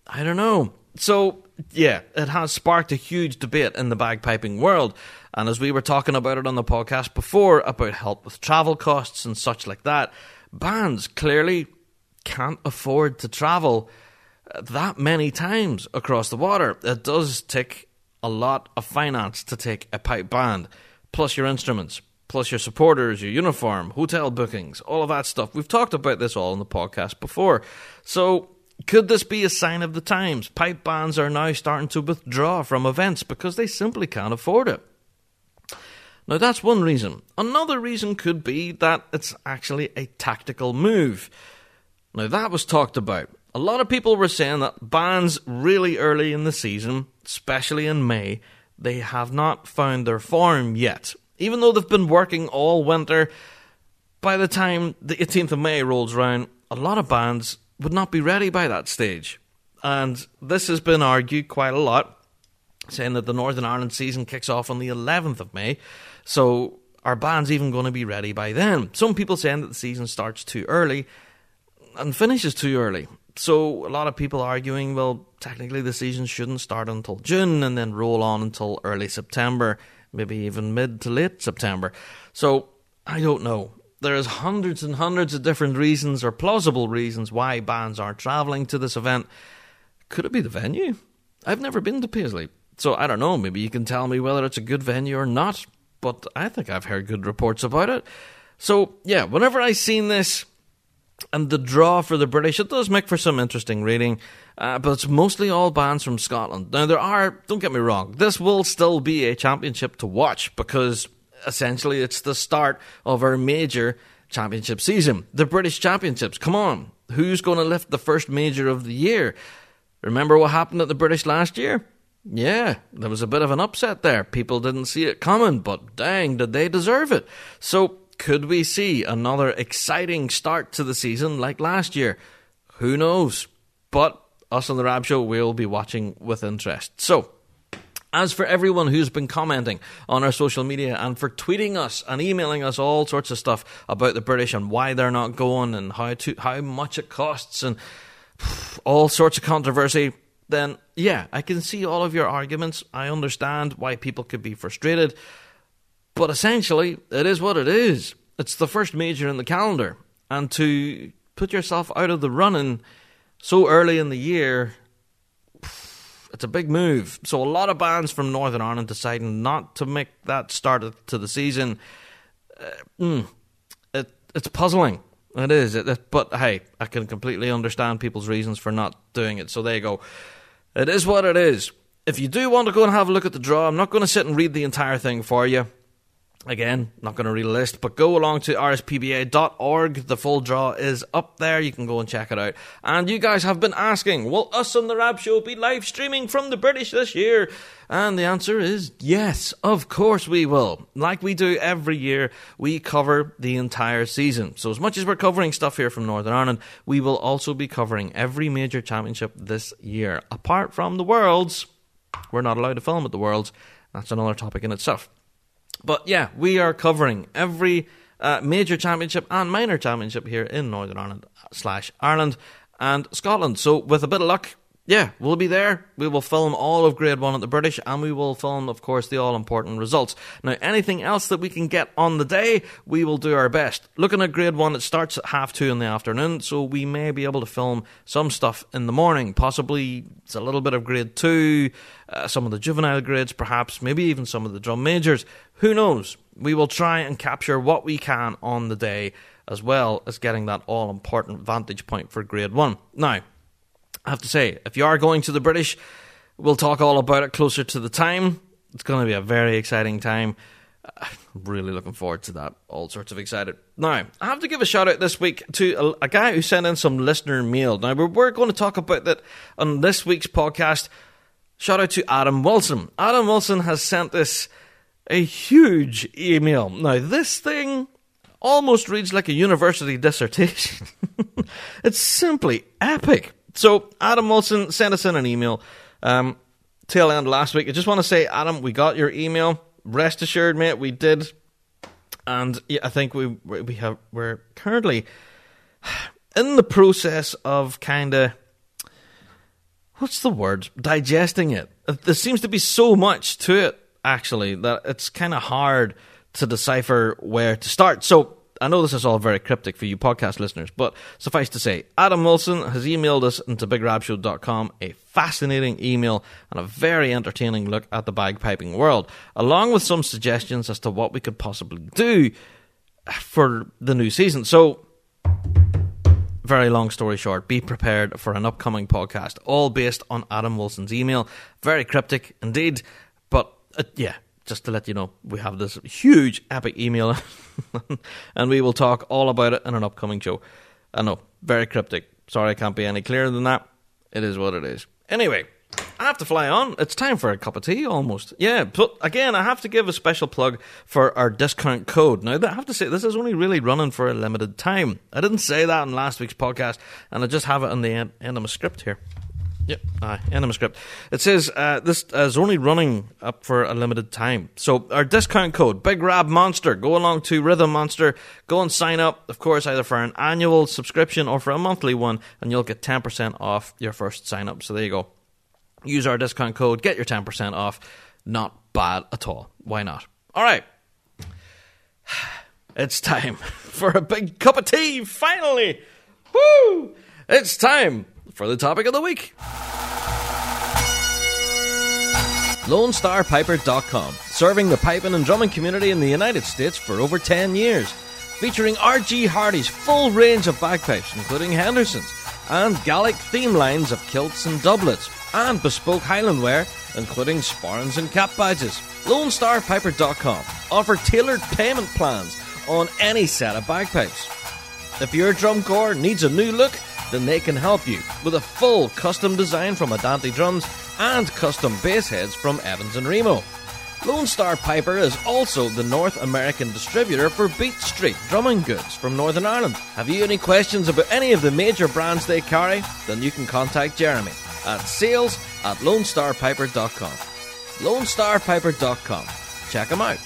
I don't know. So, yeah, it has sparked a huge debate in the bagpiping world. And as we were talking about it on the podcast before, about help with travel costs and such like that, bands clearly can't afford to travel that many times across the water. It does take a lot of finance to take a pipe band, plus your instruments, plus your supporters, your uniform, hotel bookings, all of that stuff. We've talked about this all in the podcast before. So, could this be a sign of the times? Pipe bands are now starting to withdraw from events because they simply can't afford it. Now, that's one reason. Another reason could be that it's actually a tactical move. Now, that was talked about. A lot of people were saying that bands really early in the season, especially in May, they have not found their form yet. Even though they've been working all winter, by the time the 18th of May rolls around, a lot of bands would not be ready by that stage. And this has been argued quite a lot, saying that the Northern Ireland season kicks off on the 11th of May, so are bands even going to be ready by then? Some people saying that the season starts too early and finishes too early. So a lot of people arguing, well, technically the season shouldn't start until June and then roll on until early September, maybe even mid to late September. So I don't know. There's hundreds and hundreds of different reasons or plausible reasons why bands aren't travelling to this event. Could it be the venue? I've never been to Paisley, so I don't know. Maybe you can tell me whether it's a good venue or not, but I think I've heard good reports about it. So, yeah, whenever I seen this and the draw for the British, it does make for some interesting reading, but it's mostly all bands from Scotland. Now, there are, don't get me wrong, this will still be a championship to watch because essentially it's the start of our major championship season. The British Championships, come on, who's going to lift the first major of the year? Remember what happened at the British last year? Yeah, there was a bit of an upset there. People didn't see it coming, but dang, did they deserve it. So, could we see another exciting start to the season like last year? Who knows? But us on The Rab Show will be watching with interest. So, as for everyone who's been commenting on our social media and for tweeting us and emailing us all sorts of stuff about the British and why they're not going and how much it costs and all sorts of controversy, then yeah, I can see all of your arguments. I understand why people could be frustrated, but essentially, it is what it is. It's the first major in the calendar, and to put yourself out of the running so early in the year, it's a big move. So a lot of bands from Northern Ireland deciding not to make that start to the season, it's puzzling. It is, but hey, I can completely understand people's reasons for not doing it. So there you go. It is what it is. If you do want to go and have a look at the draw, I'm not going to sit and read the entire thing for you. Again, not going to read a list, but go along to rspba.org. The full draw is up there. You can go and check it out. And you guys have been asking, will us on The Rab Show be live streaming from the British this year? And the answer is yes, of course we will. Like we do every year, we cover the entire season. So as much as we're covering stuff here from Northern Ireland, we will also be covering every major championship this year. Apart from the Worlds, we're not allowed to film at the Worlds. That's another topic in itself. But yeah, we are covering every major championship and minor championship here in Northern Ireland /Ireland and Scotland. So with a bit of luck, yeah, we'll be there. We will film all of Grade 1 at the British, and we will film, of course, the all-important results. Now, anything else that we can get on the day, we will do our best. Looking at Grade 1, it starts at 2:30 in the afternoon, so we may be able to film some stuff in the morning. Possibly it's a little bit of Grade 2, some of the juvenile grades, perhaps, maybe even some of the drum majors. Who knows? We will try and capture what we can on the day, as well as getting that all-important vantage point for Grade 1. Now, I have to say, if you are going to the British, we'll talk all about it closer to the time. It's going to be a very exciting time. I'm really looking forward to that. All sorts of excited. Now, I have to give a shout out this week to a guy who sent in some listener mail. Now, we're going to talk about that on this week's podcast. Shout out to Adam Wilson. Adam Wilson has sent us a huge email. Now, this thing almost reads like a university dissertation. It's simply epic. So, Adam Wilson sent us in an email tail end last week. I just want to say, Adam, we got your email. Rest assured, mate, we did. And yeah, I think we're currently in the process of kind of, what's the word? Digesting it. There seems to be so much to it, actually, that it's kind of hard to decipher where to start. So, I know this is all very cryptic for you podcast listeners, but suffice to say, Adam Wilson has emailed us into bigrabshow.com a fascinating email and a very entertaining look at the bagpiping world, along with some suggestions as to what we could possibly do for the new season. So, very long story short, be prepared for an upcoming podcast, all based on Adam Wilson's email. Very cryptic indeed, but yeah. Just to let you know, we have this huge, epic email, and we will talk all about it in an upcoming show. I know, very cryptic. Sorry I can't be any clearer than that. It is what it is. Anyway, I have to fly on. It's time for a cup of tea, almost. Yeah, but again, I have to give a special plug for our discount code. Now, I have to say, this is only really running for a limited time. I didn't say that in last week's podcast, and I just have it on the end of my script here. Yep, Enema script. It says this is only running up for a limited time. So our discount code, Big Rab Monster. Go along to Rhythm Monster. Go and sign up, of course, either for an annual subscription or for a monthly one, and you'll get 10% off your first sign up. So there you go. Use our discount code. Get your 10% off. Not bad at all. Why not? All right. It's time for a big cup of tea, finally. Woo! It's time for the topic of the week. LoneStarPiper.com, serving the piping and drumming community in the United States for over 10 years. Featuring R.G. Hardie's full range of bagpipes, including Henderson's, and Gaelic theme lines of kilts and doublets, and bespoke Highland wear, including sporrans and cap badges. LoneStarPiper.com offer tailored payment plans on any set of bagpipes. If your drum corps needs a new look, then they can help you with a full custom design from Adante Drums and custom bass heads from Evans and Remo. Lone Star Piper is also the North American distributor for Beat Street drumming goods from Northern Ireland. Have you any questions about any of the major brands they carry? Then you can contact Jeremy at sales@lonestarpiper.com. LoneStarPiper.com. Check them out.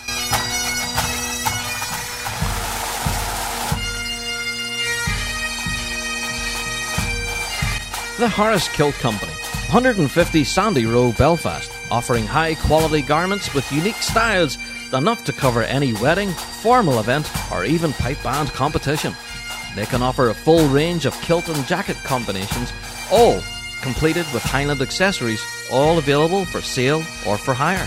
The Harris Kilt Company, 150 Sandy Row, Belfast, offering high-quality garments with unique styles, enough to cover any wedding, formal event, or even pipe band competition. They can offer a full range of kilt and jacket combinations, all completed with Highland accessories, all available for sale or for hire.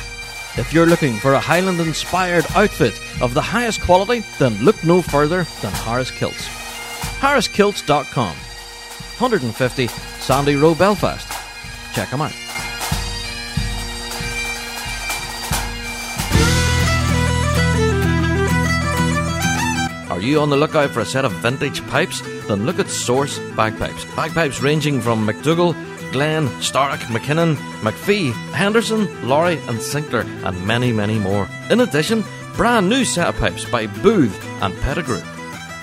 If you're looking for a Highland-inspired outfit of the highest quality, then look no further than Harris Kilts. HarrisKilts.com. 150 Sandy Row, Belfast. Check them out. Are you on the lookout for a set of vintage pipes? Then look at Source Bagpipes. Bagpipes ranging from McDougall, Glenn, Starrick, McKinnon, McPhee, Henderson, Laurie and Sinclair, and many, many more. In addition, brand new set of pipes by Booth and Pettigrew.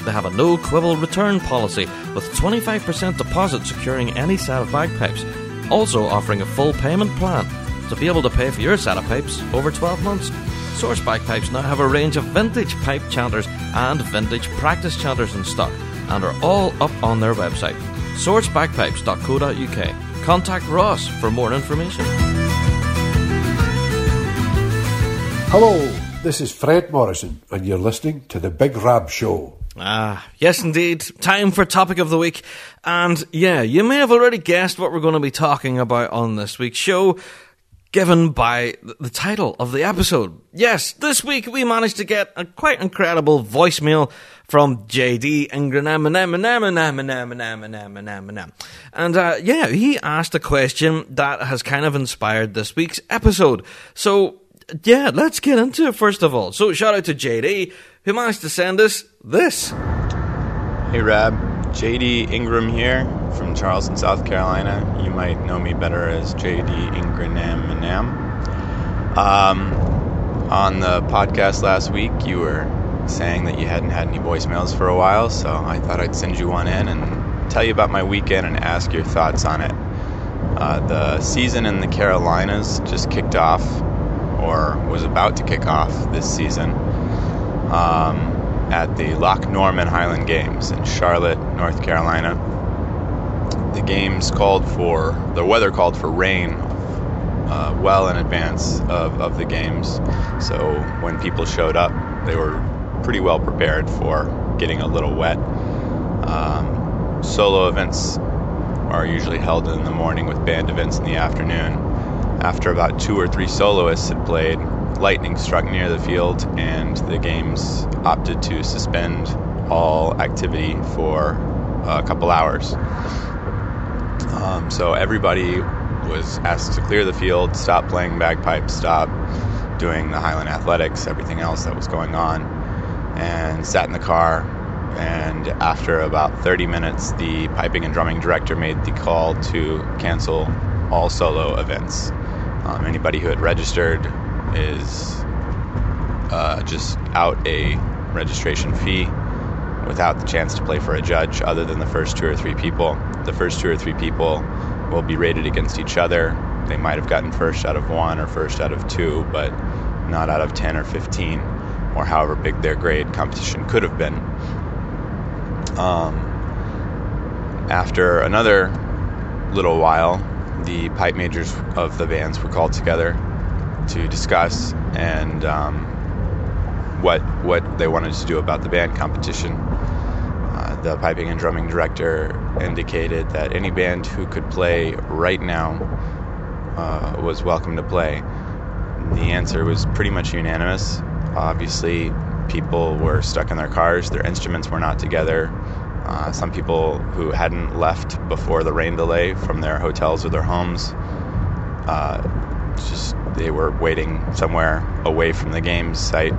They have a no-quibble return policy with 25% deposit securing any set of bagpipes, also offering a full payment plan to be able to pay for your set of pipes over 12 months. Source Bagpipes now have a range of vintage pipe chanters and vintage practice chanters in stock and are all up on their website, sourcebagpipes.co.uk. Contact Ross for more information. Hello, this is Fred Morrison and you're listening to The Big Rab Show. Yes indeed, time for topic of the week. And yeah, you may have already guessed what we're going to be talking about on this week's show, given by the title of the episode. Yes, this week we managed to get a quite incredible voicemail from JD Ingram. And yeah, he asked a question that has kind of inspired this week's episode. So yeah, let's get into it first of all. So shout out to JD, who managed to send us this. Hey Rab, JD Ingram here from Charleston, South Carolina. You might know me better as JD Ingram. On the podcast last week, you were saying that you hadn't had any voicemails for a while, so I thought I'd send you one in and tell you about my weekend and ask your thoughts on it. The season in the Carolinas just kicked off, or was about to kick off this season, at the Loch Norman Highland Games in Charlotte, North Carolina. The games the weather called for rain well in advance of the games, so when people showed up, they were pretty well prepared for getting a little wet. Solo events are usually held in the morning with band events in the afternoon. After about two or three soloists had played, lightning struck near the field, and the games opted to suspend all activity for a couple hours. So everybody was asked to clear the field, stop playing bagpipes, stop doing the Highland athletics, everything else that was going on, and sat in the car. And after about 30 minutes, the piping and drumming director made the call to cancel all solo events. Anybody who had registered is just out a registration fee without the chance to play for a judge other than the first two or three people. The first two or three people will be rated against each other. They might have gotten first out of one or first out of two, but not out of 10 or 15 or however big their grade competition could have been. After another little while, the pipe majors of the bands were called together to discuss and what they wanted to do about the band competition. The piping and drumming director indicated that any band who could play right now was welcome to play. The answer was pretty much unanimous. Obviously, people were stuck in their cars. Their instruments were not together. Some people who hadn't left before the rain delay from their hotels or their homes, they were waiting somewhere away from the games site.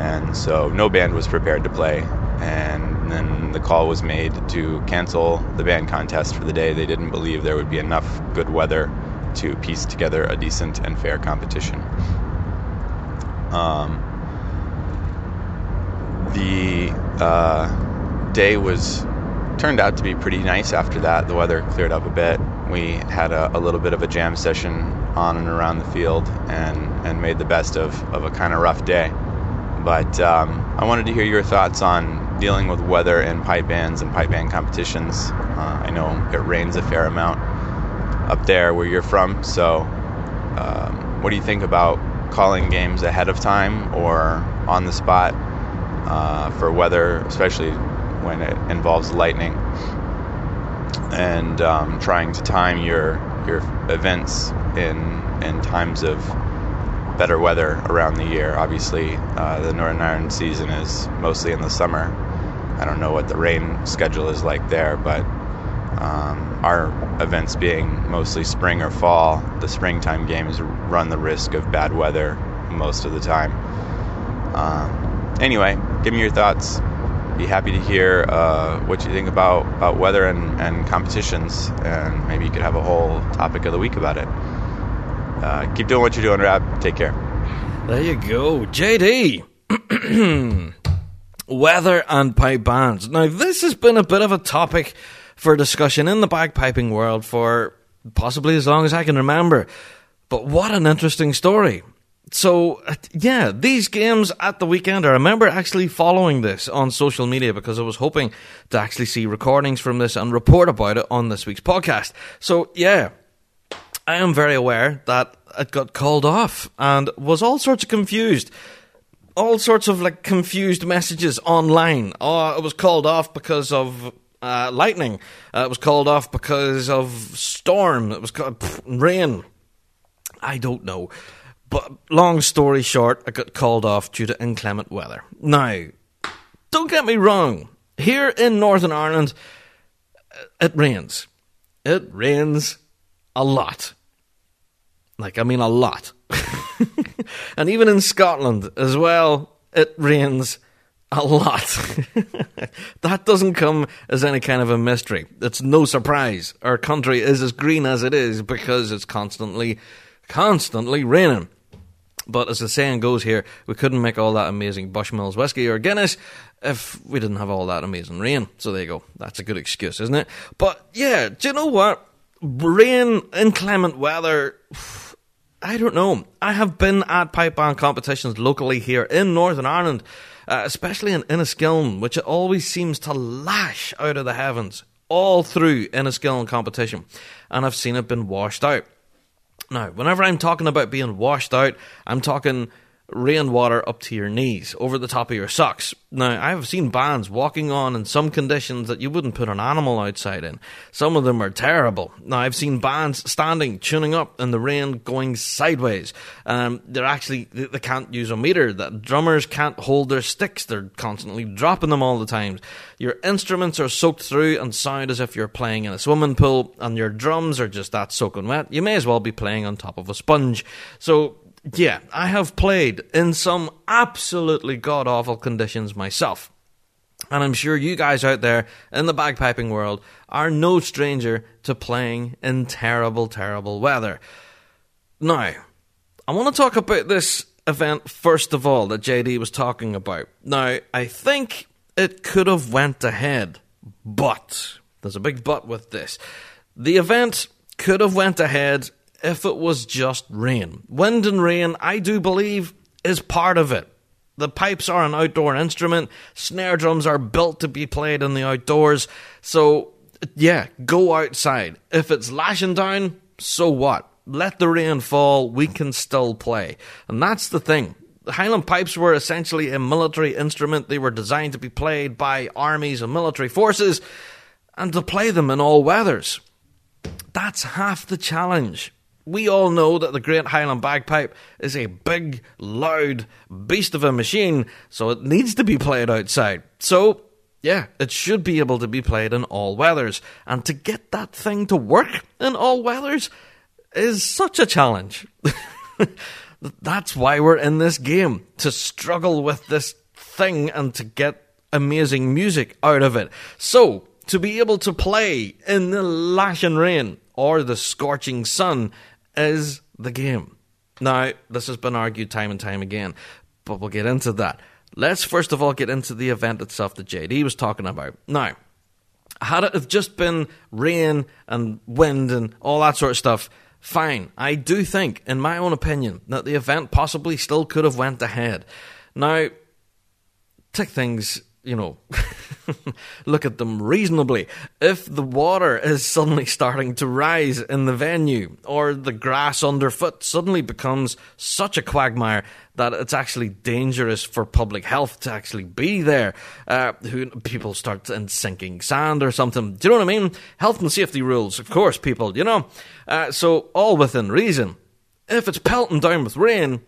And so no band was prepared to play. And then the call was made to cancel the band contest for the day. They didn't believe there would be enough good weather to piece together a decent and fair competition. The day turned out to be pretty nice after that. The weather cleared up a bit. We had a little bit of a jam session on and around the field and made the best of a kind of rough day. But I wanted to hear your thoughts on dealing with weather in pipe bands and pipe band competitions. I know it rains a fair amount up there where you're from, so what do you think about calling games ahead of time or on the spot for weather, especially when it involves lightning, and trying to time your events in times of better weather around the year? Obviously, the Northern Ireland season is mostly in the summer. I don't know what the rain schedule is like there, but our events being mostly spring or fall, the springtime games run the risk of bad weather most of the time. Anyway, give me your thoughts. Be happy to hear what you think about weather and competitions, and maybe you could have a whole topic of the week about it. Keep doing what you're doing, Rab. Take care. There you go, JD. Weather and pipe bands. Now, this has been a bit of a topic for discussion in the bagpiping world for possibly as long as I can remember. But what an interesting story. So, yeah, these games at the weekend, I remember actually following this on social media because I was hoping to actually see recordings from this and report about it on this week's podcast. So, yeah, I am very aware that it got called off and was all sorts of confused. All sorts of, like, confused messages online. Oh, it was called off because of lightning. It was called off because of storm. It was called rain. I don't know. But long story short, I got called off due to inclement weather. Now, don't get me wrong. Here in Northern Ireland, it rains. It rains a lot. Like, I mean a lot. And even in Scotland as well, it rains a lot. That doesn't come as any kind of a mystery. It's no surprise. Our country is as green as it is because it's constantly raining. But as the saying goes here, we couldn't make all that amazing Bushmills whiskey or Guinness if we didn't have all that amazing rain. So there you go. That's a good excuse, isn't it? But yeah, do you know what? Rain, inclement weather, I don't know. I have been at pipe band competitions locally here in Northern Ireland, especially in Enniskillen, which it always seems to lash out of the heavens all through Enniskillen competition. And I've seen it been washed out. Now, whenever I'm talking about being washed out, I'm talking rainwater up to your knees, over the top of your socks. Now, I've seen bands walking on in some conditions that you wouldn't put an animal outside in. Some of them are terrible. Now, I've seen bands standing, tuning up, in the rain going sideways. They can't use a meter. The drummers can't hold their sticks. They're constantly dropping them all the time. Your instruments are soaked through and sound as if you're playing in a swimming pool, and your drums are just that soaking wet. You may as well be playing on top of a sponge. So, yeah, I have played in some absolutely god-awful conditions myself. And I'm sure you guys out there in the bagpiping world are no stranger to playing in terrible, terrible weather. Now, I want to talk about this event first of all that JD was talking about. Now, I think it could have went ahead, but there's a big but with this. The event could have went ahead if it was just rain. Wind and rain, I do believe, is part of it. The pipes are an outdoor instrument. Snare drums are built to be played in the outdoors. So, yeah, go outside. If it's lashing down, so what? Let the rain fall. We can still play. And that's the thing. The Highland pipes were essentially a military instrument. They were designed to be played by armies and military forces and to play them in all weathers. That's half the challenge. We all know that the Great Highland Bagpipe is a big, loud beast of a machine, so it needs to be played outside. So, yeah, it should be able to be played in all weathers. And to get that thing to work in all weathers is such a challenge. That's why we're in this game, to struggle with this thing and to get amazing music out of it. So, to be able to play in the lashing rain or the scorching sun is the game. Now, this has been argued time and time again, but we'll get into that. Let's first of all get into the event itself that JD was talking about. Now, had it have just been rain and wind and all that sort of stuff, fine. I do think, in my own opinion, that the event possibly still could have went ahead. Now, take things, you know, look at them reasonably. If the water is suddenly starting to rise in the venue, or the grass underfoot suddenly becomes such a quagmire that it's actually dangerous for public health to actually be there, people start in sinking sand or something. Do you know what I mean? Health and safety rules, of course, people, you know. So all within reason. If it's pelting down with rain,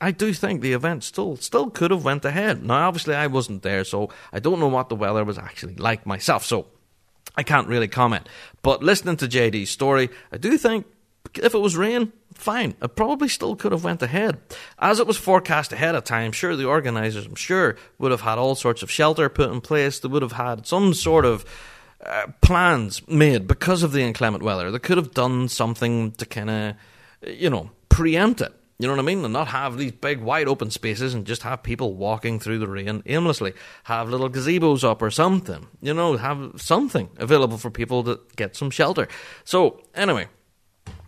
I do think the event still could have went ahead. Now, obviously, I wasn't there, so I don't know what the weather was actually like myself, so I can't really comment. But listening to JD's story, I do think if it was rain, fine. It probably still could have went ahead. As it was forecast ahead of time, sure, the organisers, I'm sure, would have had all sorts of shelter put in place. They would have had some sort of plans made because of the inclement weather. They could have done something to kind of, you know, preempt it. You know what I mean? And not have these big, wide open spaces and just have people walking through the rain aimlessly. Have little gazebos up or something. You know, have something available for people to get some shelter. So, anyway,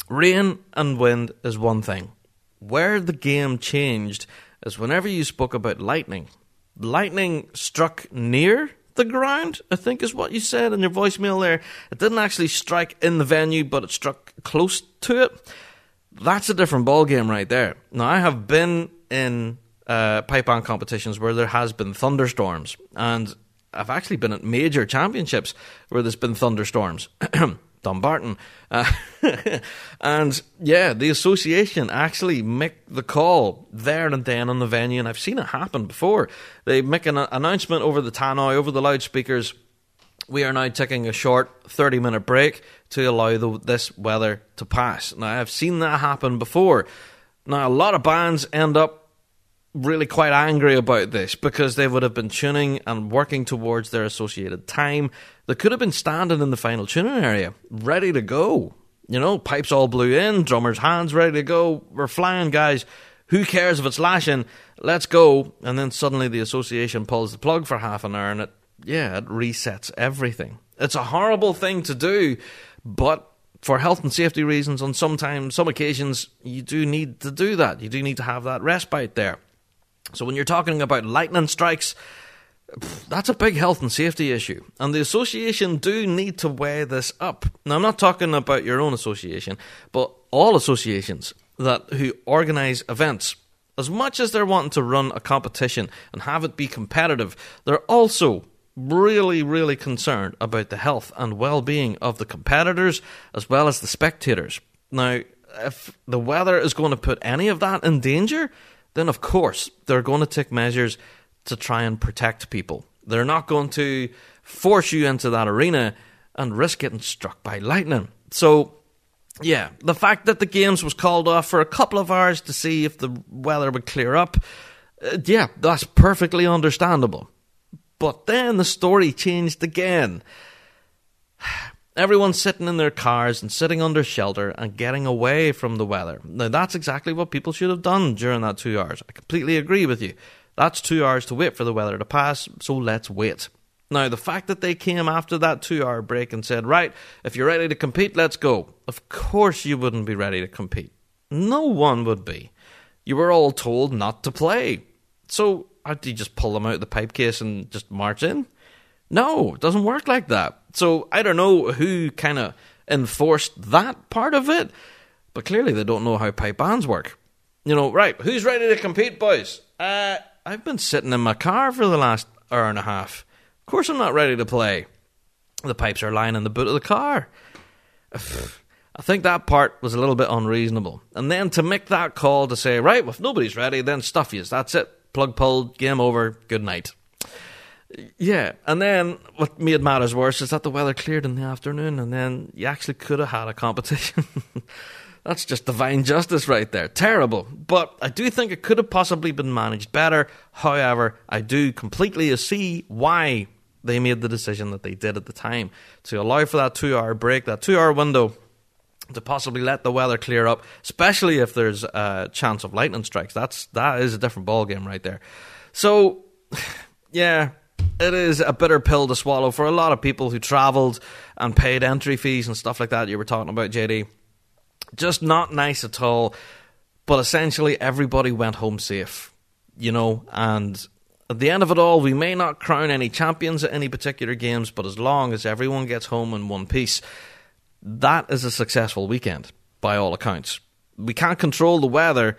rain and wind is one thing. Where the game changed is whenever you spoke about lightning. Lightning struck near the ground, I think is what you said in your voicemail there. It didn't actually strike in the venue, but it struck close to it. That's a different ballgame right there. Now, I have been in pipe band competitions where there has been thunderstorms, and I've actually been at major championships where there's been thunderstorms. Dumbarton. And, yeah, the association actually make the call there and then on the venue, and I've seen it happen before. They make an announcement over the tannoy, over the loudspeakers. We are now taking a short 30-minute break to allow this weather to pass. Now, I've seen that happen before. Now, a lot of bands end up really quite angry about this because they would have been tuning and working towards their associated time. They could have been standing in the final tuning area, ready to go. You know, pipes all blew in, drummers' hands ready to go. We're flying, guys. Who cares if it's lashing? Let's go. And then suddenly the association pulls the plug for half an hour and it resets everything. It's a horrible thing to do, but for health and safety reasons, on some occasions, you do need to do that. You do need to have that respite there. So when you're talking about lightning strikes, that's a big health and safety issue. And the association do need to weigh this up. Now, I'm not talking about your own association, but all associations that who organise events. As much as they're wanting to run a competition and have it be competitive, they're also really, really concerned about the health and well-being of the competitors as well as the spectators. Now, if the weather is going to put any of that in danger, then of course they're going to take measures to try and protect people. They're not going to force you into that arena and risk getting struck by lightning. So, yeah, the fact that the games was called off for a couple of hours to see if the weather would clear up, yeah, that's perfectly understandable. But then the story changed again. Everyone's sitting in their cars and sitting under shelter and getting away from the weather. Now, that's exactly what people should have done during that 2 hours. I completely agree with you. That's 2 hours to wait for the weather to pass, so let's wait. Now, the fact that they came after that 2-hour break and said, right, if you're ready to compete, let's go. Of course you wouldn't be ready to compete. No one would be. You were all told not to play. So, how do you just pull them out of the pipe case and just march in? No, it doesn't work like that. So, I don't know who kind of enforced that part of it, but clearly they don't know how pipe bands work. You know, right, who's ready to compete, boys? I've been sitting in my car for the last hour and a half. Of course I'm not ready to play. The pipes are lying in the boot of the car. I think that part was a little bit unreasonable. And then to make that call to say, right, well, if nobody's ready, then stuff yous. That's it. Plug pulled, game over, good night. Yeah, and then what made matters worse is that the weather cleared in the afternoon and then you actually could have had a competition. That's just divine justice right there. Terrible. But I do think it could have possibly been managed better. However, I do completely see why they made the decision that they did at the time. To allow for that 2-hour break, that 2-hour window, to possibly let the weather clear up, especially if there's a chance of lightning strikes. That is a different ballgame right there. So, yeah, it is a bitter pill to swallow for a lot of people who travelled and paid entry fees and stuff like that you were talking about, JD. Just not nice at all, but essentially everybody went home safe, you know, and at the end of it all, we may not crown any champions at any particular games, but as long as everyone gets home in one piece, that is a successful weekend, by all accounts. We can't control the weather,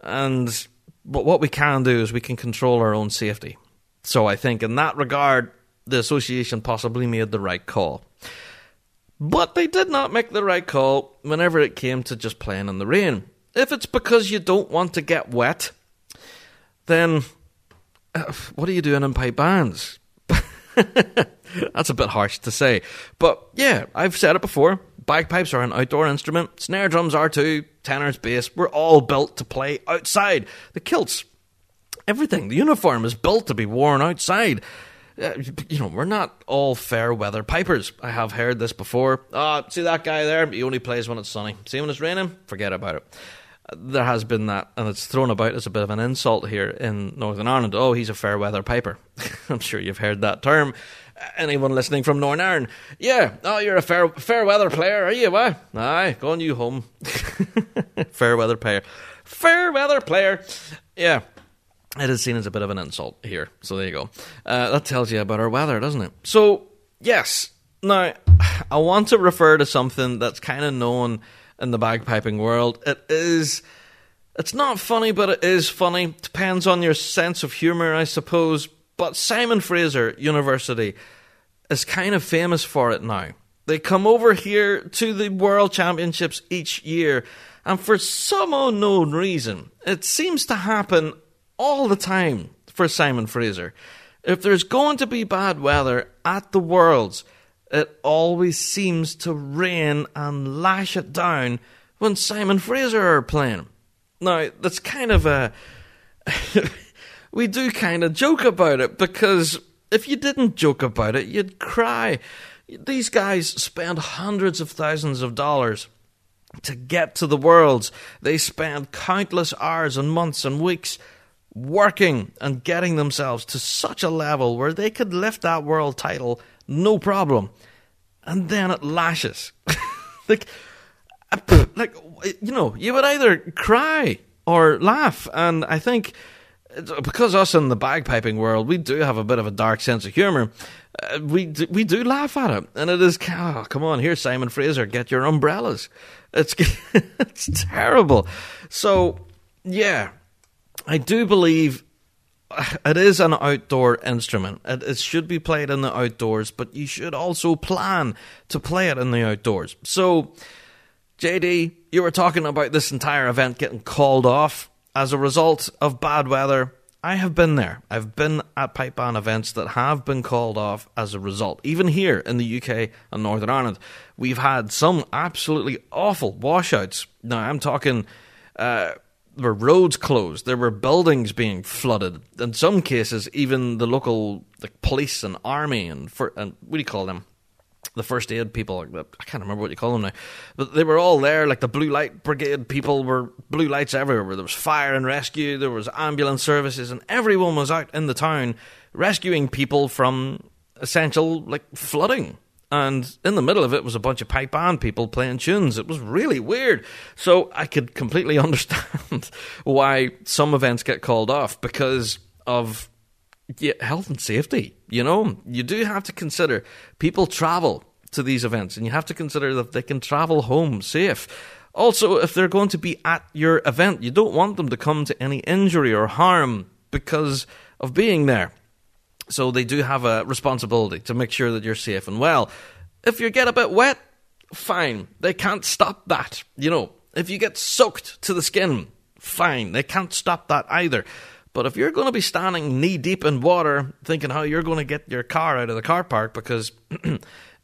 but what we can do is we can control our own safety. So I think in that regard, the association possibly made the right call. But they did not make the right call whenever it came to just playing in the rain. If it's because you don't want to get wet, then what are you doing in pipe bands? That's a bit harsh to say. But yeah, I've said it before. Bagpipes are an outdoor instrument. Snare drums are too. Tenors, bass. We're all built to play outside. The kilts, everything. The uniform is built to be worn outside. You know, we're not all fair-weather pipers. I have heard this before. See that guy there? He only plays when it's sunny. See when it's raining? Forget about it. There has been that, and it's thrown about as a bit of an insult here in Northern Ireland. Oh, he's a fair-weather piper. I'm sure you've heard that term. Anyone listening from Northern Ireland? Yeah. Oh, you're a fair-weather player, are you? Why? Aye, go on you home. Fair-weather player. Fair-weather player. Yeah. It is seen as a bit of an insult here. So there you go. That tells you about our weather, doesn't it? So, yes. Now, I want to refer to something that's kind of known in the bagpiping world. It's not funny, but it is funny. Depends on your sense of humour, I suppose. But Simon Fraser University is kind of famous for it now. They come over here to the World Championships each year. And for some unknown reason, it seems to happen all the time for Simon Fraser. If there's going to be bad weather at the Worlds, it always seems to rain and lash it down when Simon Fraser are playing. Now, that's kind of a... we do kind of joke about it, because if you didn't joke about it, you'd cry. These guys spend hundreds of thousands of dollars to get to the Worlds. They spend countless hours and months and weeks working and getting themselves to such a level where they could lift that world title no problem, and then it lashes. like you know, you would either cry or laugh, and I think because us in the bagpiping world, we do have a bit of a dark sense of humour. We do laugh at it, and it is, oh, come on, here's Simon Fraser, get your umbrellas. It's terrible. So yeah. I do believe it is an outdoor instrument. It should be played in the outdoors, but you should also plan to play it in the outdoors. So, JD, you were talking about this entire event getting called off as a result of bad weather. I have been there. I've been at pipe band events that have been called off as a result. Even here in the UK and Northern Ireland, we've had some absolutely awful washouts. Now, I'm talking... There were roads closed, there were buildings being flooded. In some cases, even the local police and army and what do you call them? The first aid people. I can't remember what you call them now. But they were all there, like the Blue Light Brigade people were blue lights everywhere. There was fire and rescue, there was ambulance services, and everyone was out in the town rescuing people from essential, like, flooding. And in the middle of it was a bunch of pipe band people playing tunes. It was really weird. So I could completely understand why some events get called off because of health and safety. You know, you do have to consider people travel to these events and you have to consider that they can travel home safe. Also, if they're going to be at your event, you don't want them to come to any injury or harm because of being there. So they do have a responsibility to make sure that you're safe and well. If you get a bit wet, fine. They can't stop that. You know, if you get soaked to the skin, fine. They can't stop that either. But if you're going to be standing knee deep in water, thinking how you're going to get your car out of the car park because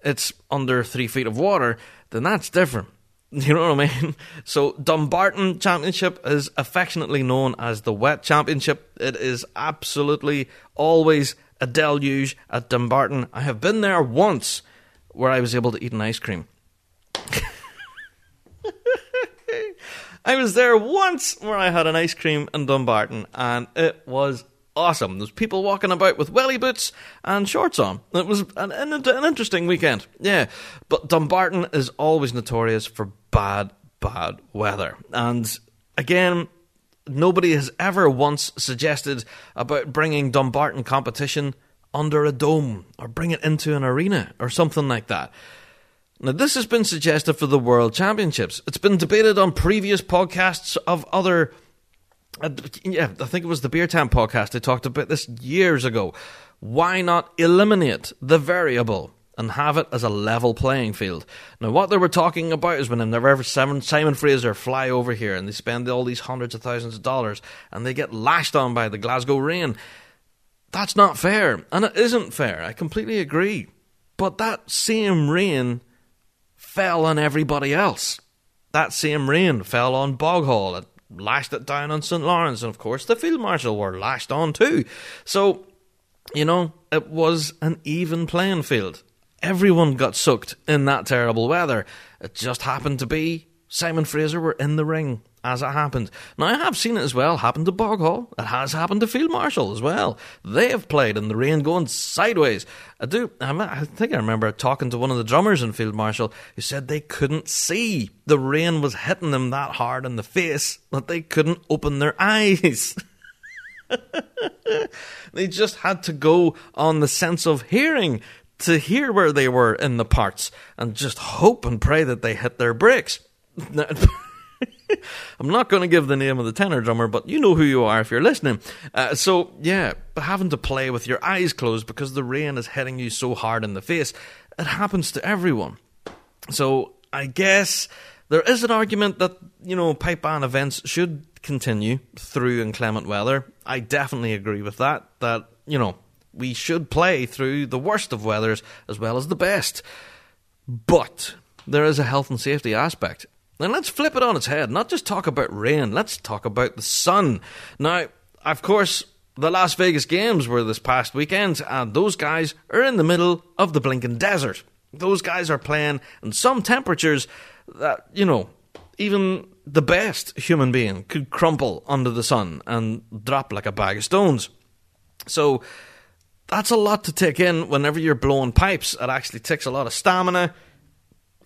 it's under 3 feet of water, then that's different. You know what I mean? So Dumbarton Championship is affectionately known as the Wet Championship. It is absolutely always a deluge at Dumbarton. I have been there once where I was able to eat an ice cream. I was there once where I had an ice cream in Dumbarton and it was awesome. There's people walking about with welly boots and shorts on. It was an interesting weekend. Yeah, but Dumbarton is always notorious for bad weather. And again, nobody has ever once suggested about bringing Dumbarton competition under a dome or bring it into an arena or something like that. Now, this has been suggested for the World Championships. It's been debated on previous podcasts of other... I think it was the Beer Time podcast. They talked about this years ago. Why not eliminate the variable and have it as a level playing field? Now, what they were talking about is when in the River Simon Fraser fly over here and they spend all these hundreds of thousands of dollars and they get lashed on by the Glasgow rain. That's not fair, and it isn't fair. I completely agree. But that same rain fell on everybody else. That same rain fell on Boghall. It lashed it down on St Laurence, and of course the Field Marshal were lashed on too. So, you know, it was an even playing field. Everyone got soaked in that terrible weather. It just happened to be Simon Fraser were in the ring as it happened. Now, I have seen it as well happen to Boghall. It has happened to Field Marshal as well. They have played in the rain going sideways. I think I remember talking to one of the drummers in Field Marshal who said they couldn't see. The rain was hitting them that hard in the face that they couldn't open their eyes. They just had to go on the sense of hearing to hear where they were in the parts and just hope and pray that they hit their brakes. I'm not going to give the name of the tenor drummer, but you know who you are if you're listening. But having to play with your eyes closed because the rain is hitting you so hard in the face, it happens to everyone. So I guess there is an argument that, you know, pipe band events should continue through inclement weather. I definitely agree with that, you know, we should play through the worst of weathers as well as the best. But there is a health and safety aspect. Now, let's flip it on its head. Not just talk about rain. Let's talk about the sun. Now, of course, the Las Vegas Games were this past weekend, and those guys are in the middle of the blinking desert. Those guys are playing in some temperatures that, you know, even the best human being could crumple under the sun and drop like a bag of stones. So that's a lot to take in whenever you're blowing pipes. It actually takes a lot of stamina.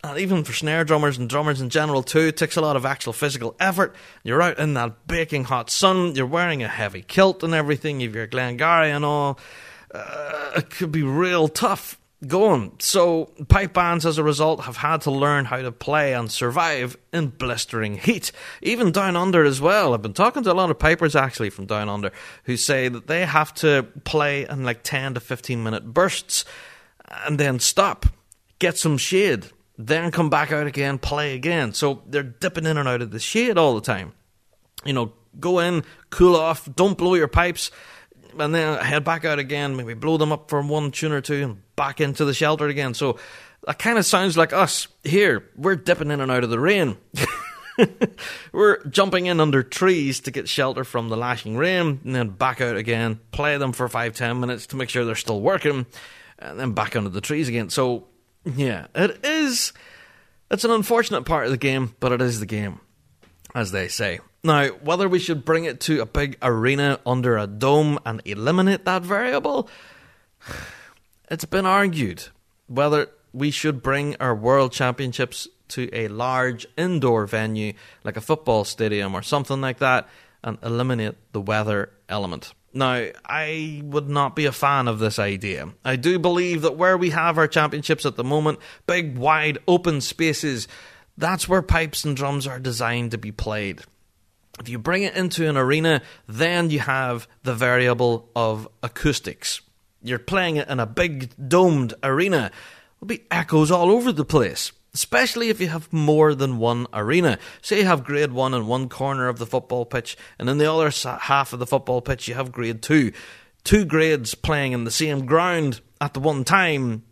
And even for snare drummers and drummers in general too, it takes a lot of actual physical effort. You're out in that baking hot sun, you're wearing a heavy kilt and everything, if you're Glengarry and all, it could be real tough going. So pipe bands as a result have had to learn how to play and survive in blistering heat. Even down under as well. I've been talking to a lot of pipers actually from down under who say that they have to play in like 10 to 15 minute bursts and then stop, get some shade, then come back out again, play again. So they're dipping in and out of the shade all the time. You know, go in, cool off, don't blow your pipes, and then head back out again, maybe blow them up for one tune or two and back into the shelter again. So that kind of sounds like us here. We're dipping in and out of the rain. We're jumping in under trees to get shelter from the lashing rain and then back out again, play them for 5-10 minutes to make sure they're still working, and then back under the trees again. So yeah, it is. It's an unfortunate part of the game, but it is the game, as they say. Now, whether we should bring it to a big arena under a dome and eliminate that variable, It's been argued whether we should bring our World Championships to a large indoor venue, like a football stadium or something like that, and eliminate the weather element. Now, I would not be a fan of this idea. I do believe that where we have our championships at the moment, big, wide, open spaces, that's where pipes and drums are designed to be played. If you bring it into an arena, then you have the variable of acoustics. You're playing it in a big, domed arena. There'll be echoes all over the place. Especially if you have more than one arena. Say you have grade 1 in one corner of the football pitch, and in the other half of the football pitch you have grade 2. Two grades playing in the same ground at the one time,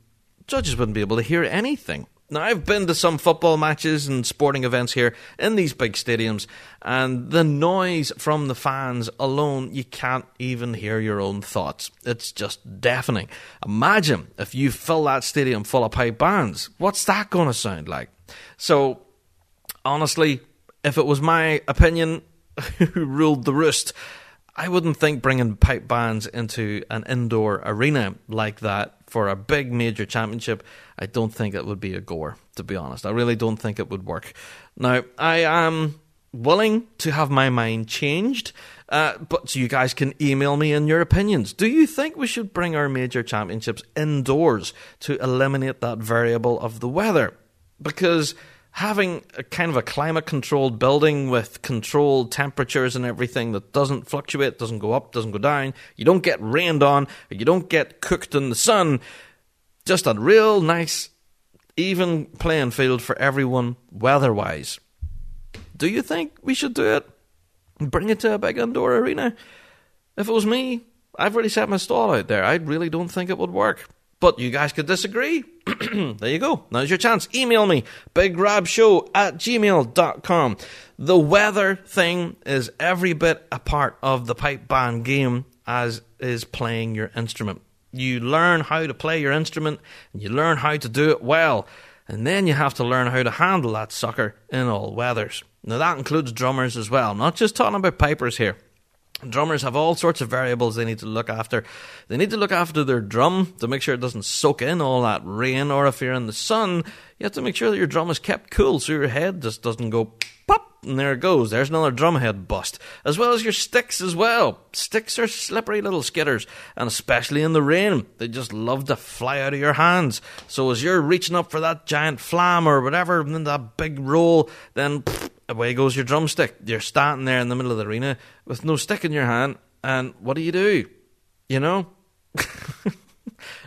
judges wouldn't be able to hear anything. Now, I've been to some football matches and sporting events here in these big stadiums, and the noise from the fans alone, you can't even hear your own thoughts. It's just deafening. Imagine if you fill that stadium full of pipe bands. What's that going to sound like? So, honestly, if it was my opinion who ruled the roost, I wouldn't think bringing pipe bands into an indoor arena like that for a big major championship, I don't think it would be a goer, to be honest. I really don't think it would work. Now, I am willing to have my mind changed, but you guys can email me in your opinions. Do you think we should bring our major championships indoors to eliminate that variable of the weather? Because having a kind of a climate-controlled building with controlled temperatures and everything that doesn't fluctuate, doesn't go up, doesn't go down, you don't get rained on, you don't get cooked in the sun, just a real nice, even playing field for everyone weather-wise. Do you think we should do it? Bring it to a big indoor arena? If it was me, I've already set my stall out there. I really don't think it would work. But you guys could disagree. There you go. Now's your chance. Email me, bigrabshow@gmail.com. The weather thing is every bit a part of the pipe band game as is playing your instrument. You learn how to play your instrument, and you learn how to do it well. And then you have to learn how to handle that sucker in all weathers. Now, that includes drummers as well. Not just talking about pipers here. Drummers have all sorts of variables they need to look after. They need to look after their drum to make sure it doesn't soak in all that rain, or if you're in the sun, you have to make sure that your drum is kept cool so your head just doesn't go pop, and there it goes. There's another drum head bust. As well as your sticks as well. Sticks are slippery little skidders, and especially in the rain, they just love to fly out of your hands. So as you're reaching up for that giant flam or whatever, and then that big roll, then away goes your drumstick. You're standing there in the middle of the arena with no stick in your hand, and what do? You know?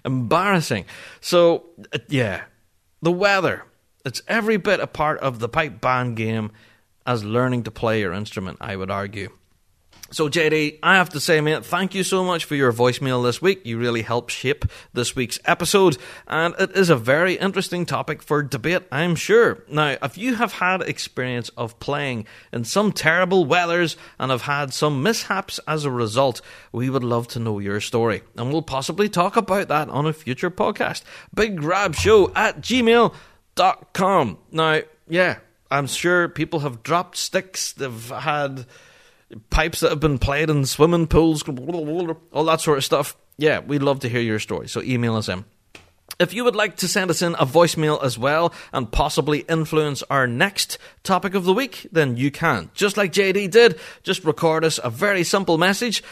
Embarrassing. So, yeah, the weather. It's every bit a part of the pipe band game as learning to play your instrument, I would argue. So, JD, I have to say, mate, thank you so much for your voicemail this week. You really helped shape this week's episode, and it is a very interesting topic for debate, I'm sure. Now, if you have had experience of playing in some terrible weathers and have had some mishaps as a result, we would love to know your story, and we'll possibly talk about that on a future podcast. BigGrabShow@gmail.com. Now, yeah, I'm sure people have dropped sticks, they've had pipes that have been played in swimming pools, all that sort of stuff. Yeah, we'd love to hear your story, so email us in. If you would like to send us in a voicemail as well and possibly influence our next topic of the week, then you can. Just like JD did, just record us a very simple message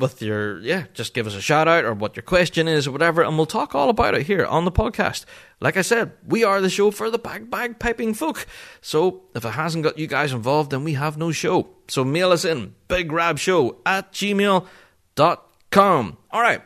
with your, just give us a shout out or what your question is or whatever, and we'll talk all about it here on the podcast. Like I said, we are the show for the bagpiping folk. So if it hasn't got you guys involved, then we have no show. So mail us in, bigrabshow@gmail.com. All right,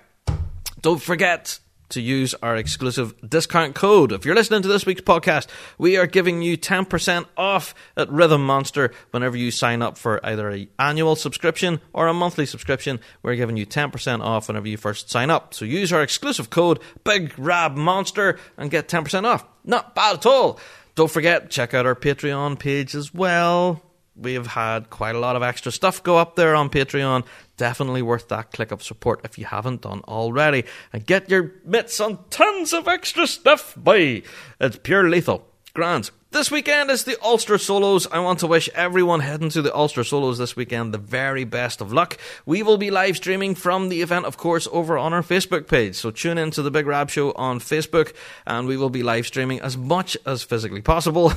don't forget to use our exclusive discount code. If you're listening to this week's podcast, we are giving you 10% off at Rhythm Monster whenever you sign up for either an annual subscription or a monthly subscription. We're giving you 10% off whenever you first sign up. So use our exclusive code, Big Rab Monster, and get 10% off. Not bad at all. Don't forget, check out our Patreon page as well. We have had quite a lot of extra stuff go up there on Patreon. Definitely worth that click of support if you haven't done already. And get your mitts on tons of extra stuff, boy. It's pure lethal. Grand. This weekend is the Ulster Solos. I want to wish everyone heading to the Ulster Solos this weekend the very best of luck. We will be live streaming from the event, of course, over on our Facebook page. So tune in to the Big Rab Show on Facebook and we will be live streaming as much as physically possible,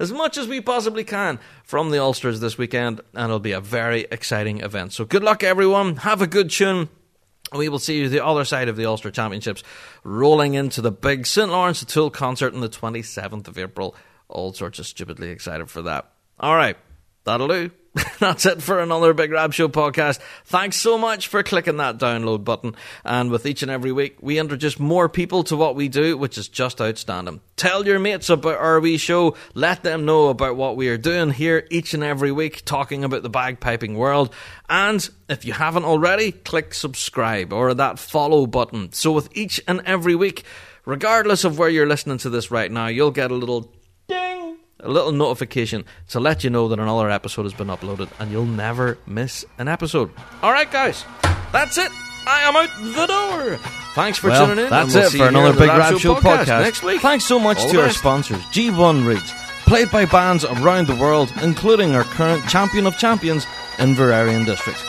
as much as we possibly can from the Ulsters this weekend, and it'll be a very exciting event. So good luck, everyone. Have a good tune. We will see you the other side of the Ulster Championships, rolling into the big St Laurence O'Toole concert on the 27th of April. All sorts of stupidly excited for that. All right, that'll do. That's it for another Big Rab Show podcast. Thanks so much for clicking that download button. And with each and every week, we introduce more people to what we do, which is just outstanding. Tell your mates about our wee show. Let them know about what we are doing here each and every week, talking about the bagpiping world. And if you haven't already, click subscribe or that follow button. So with each and every week, regardless of where you're listening to this right now, you'll get a little ding, a little notification to let you know that another episode has been uploaded, and you'll never miss an episode. Alright guys, that's it. I am out the door. Thanks for tuning in. That's it for another Big Rab Show podcast. Next week. Thanks so much to our sponsors, G1 Reeds, played by bands around the world, including our current champion of champions, Inverarian District.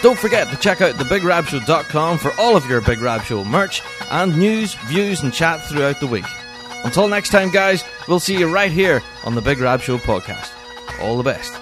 Don't forget to check out thebigrabshow.com for all of your Big Rab Show merch and news, views and chat throughout the week. Until next time, guys, we'll see you right here on the Big Rab Show podcast. All the best.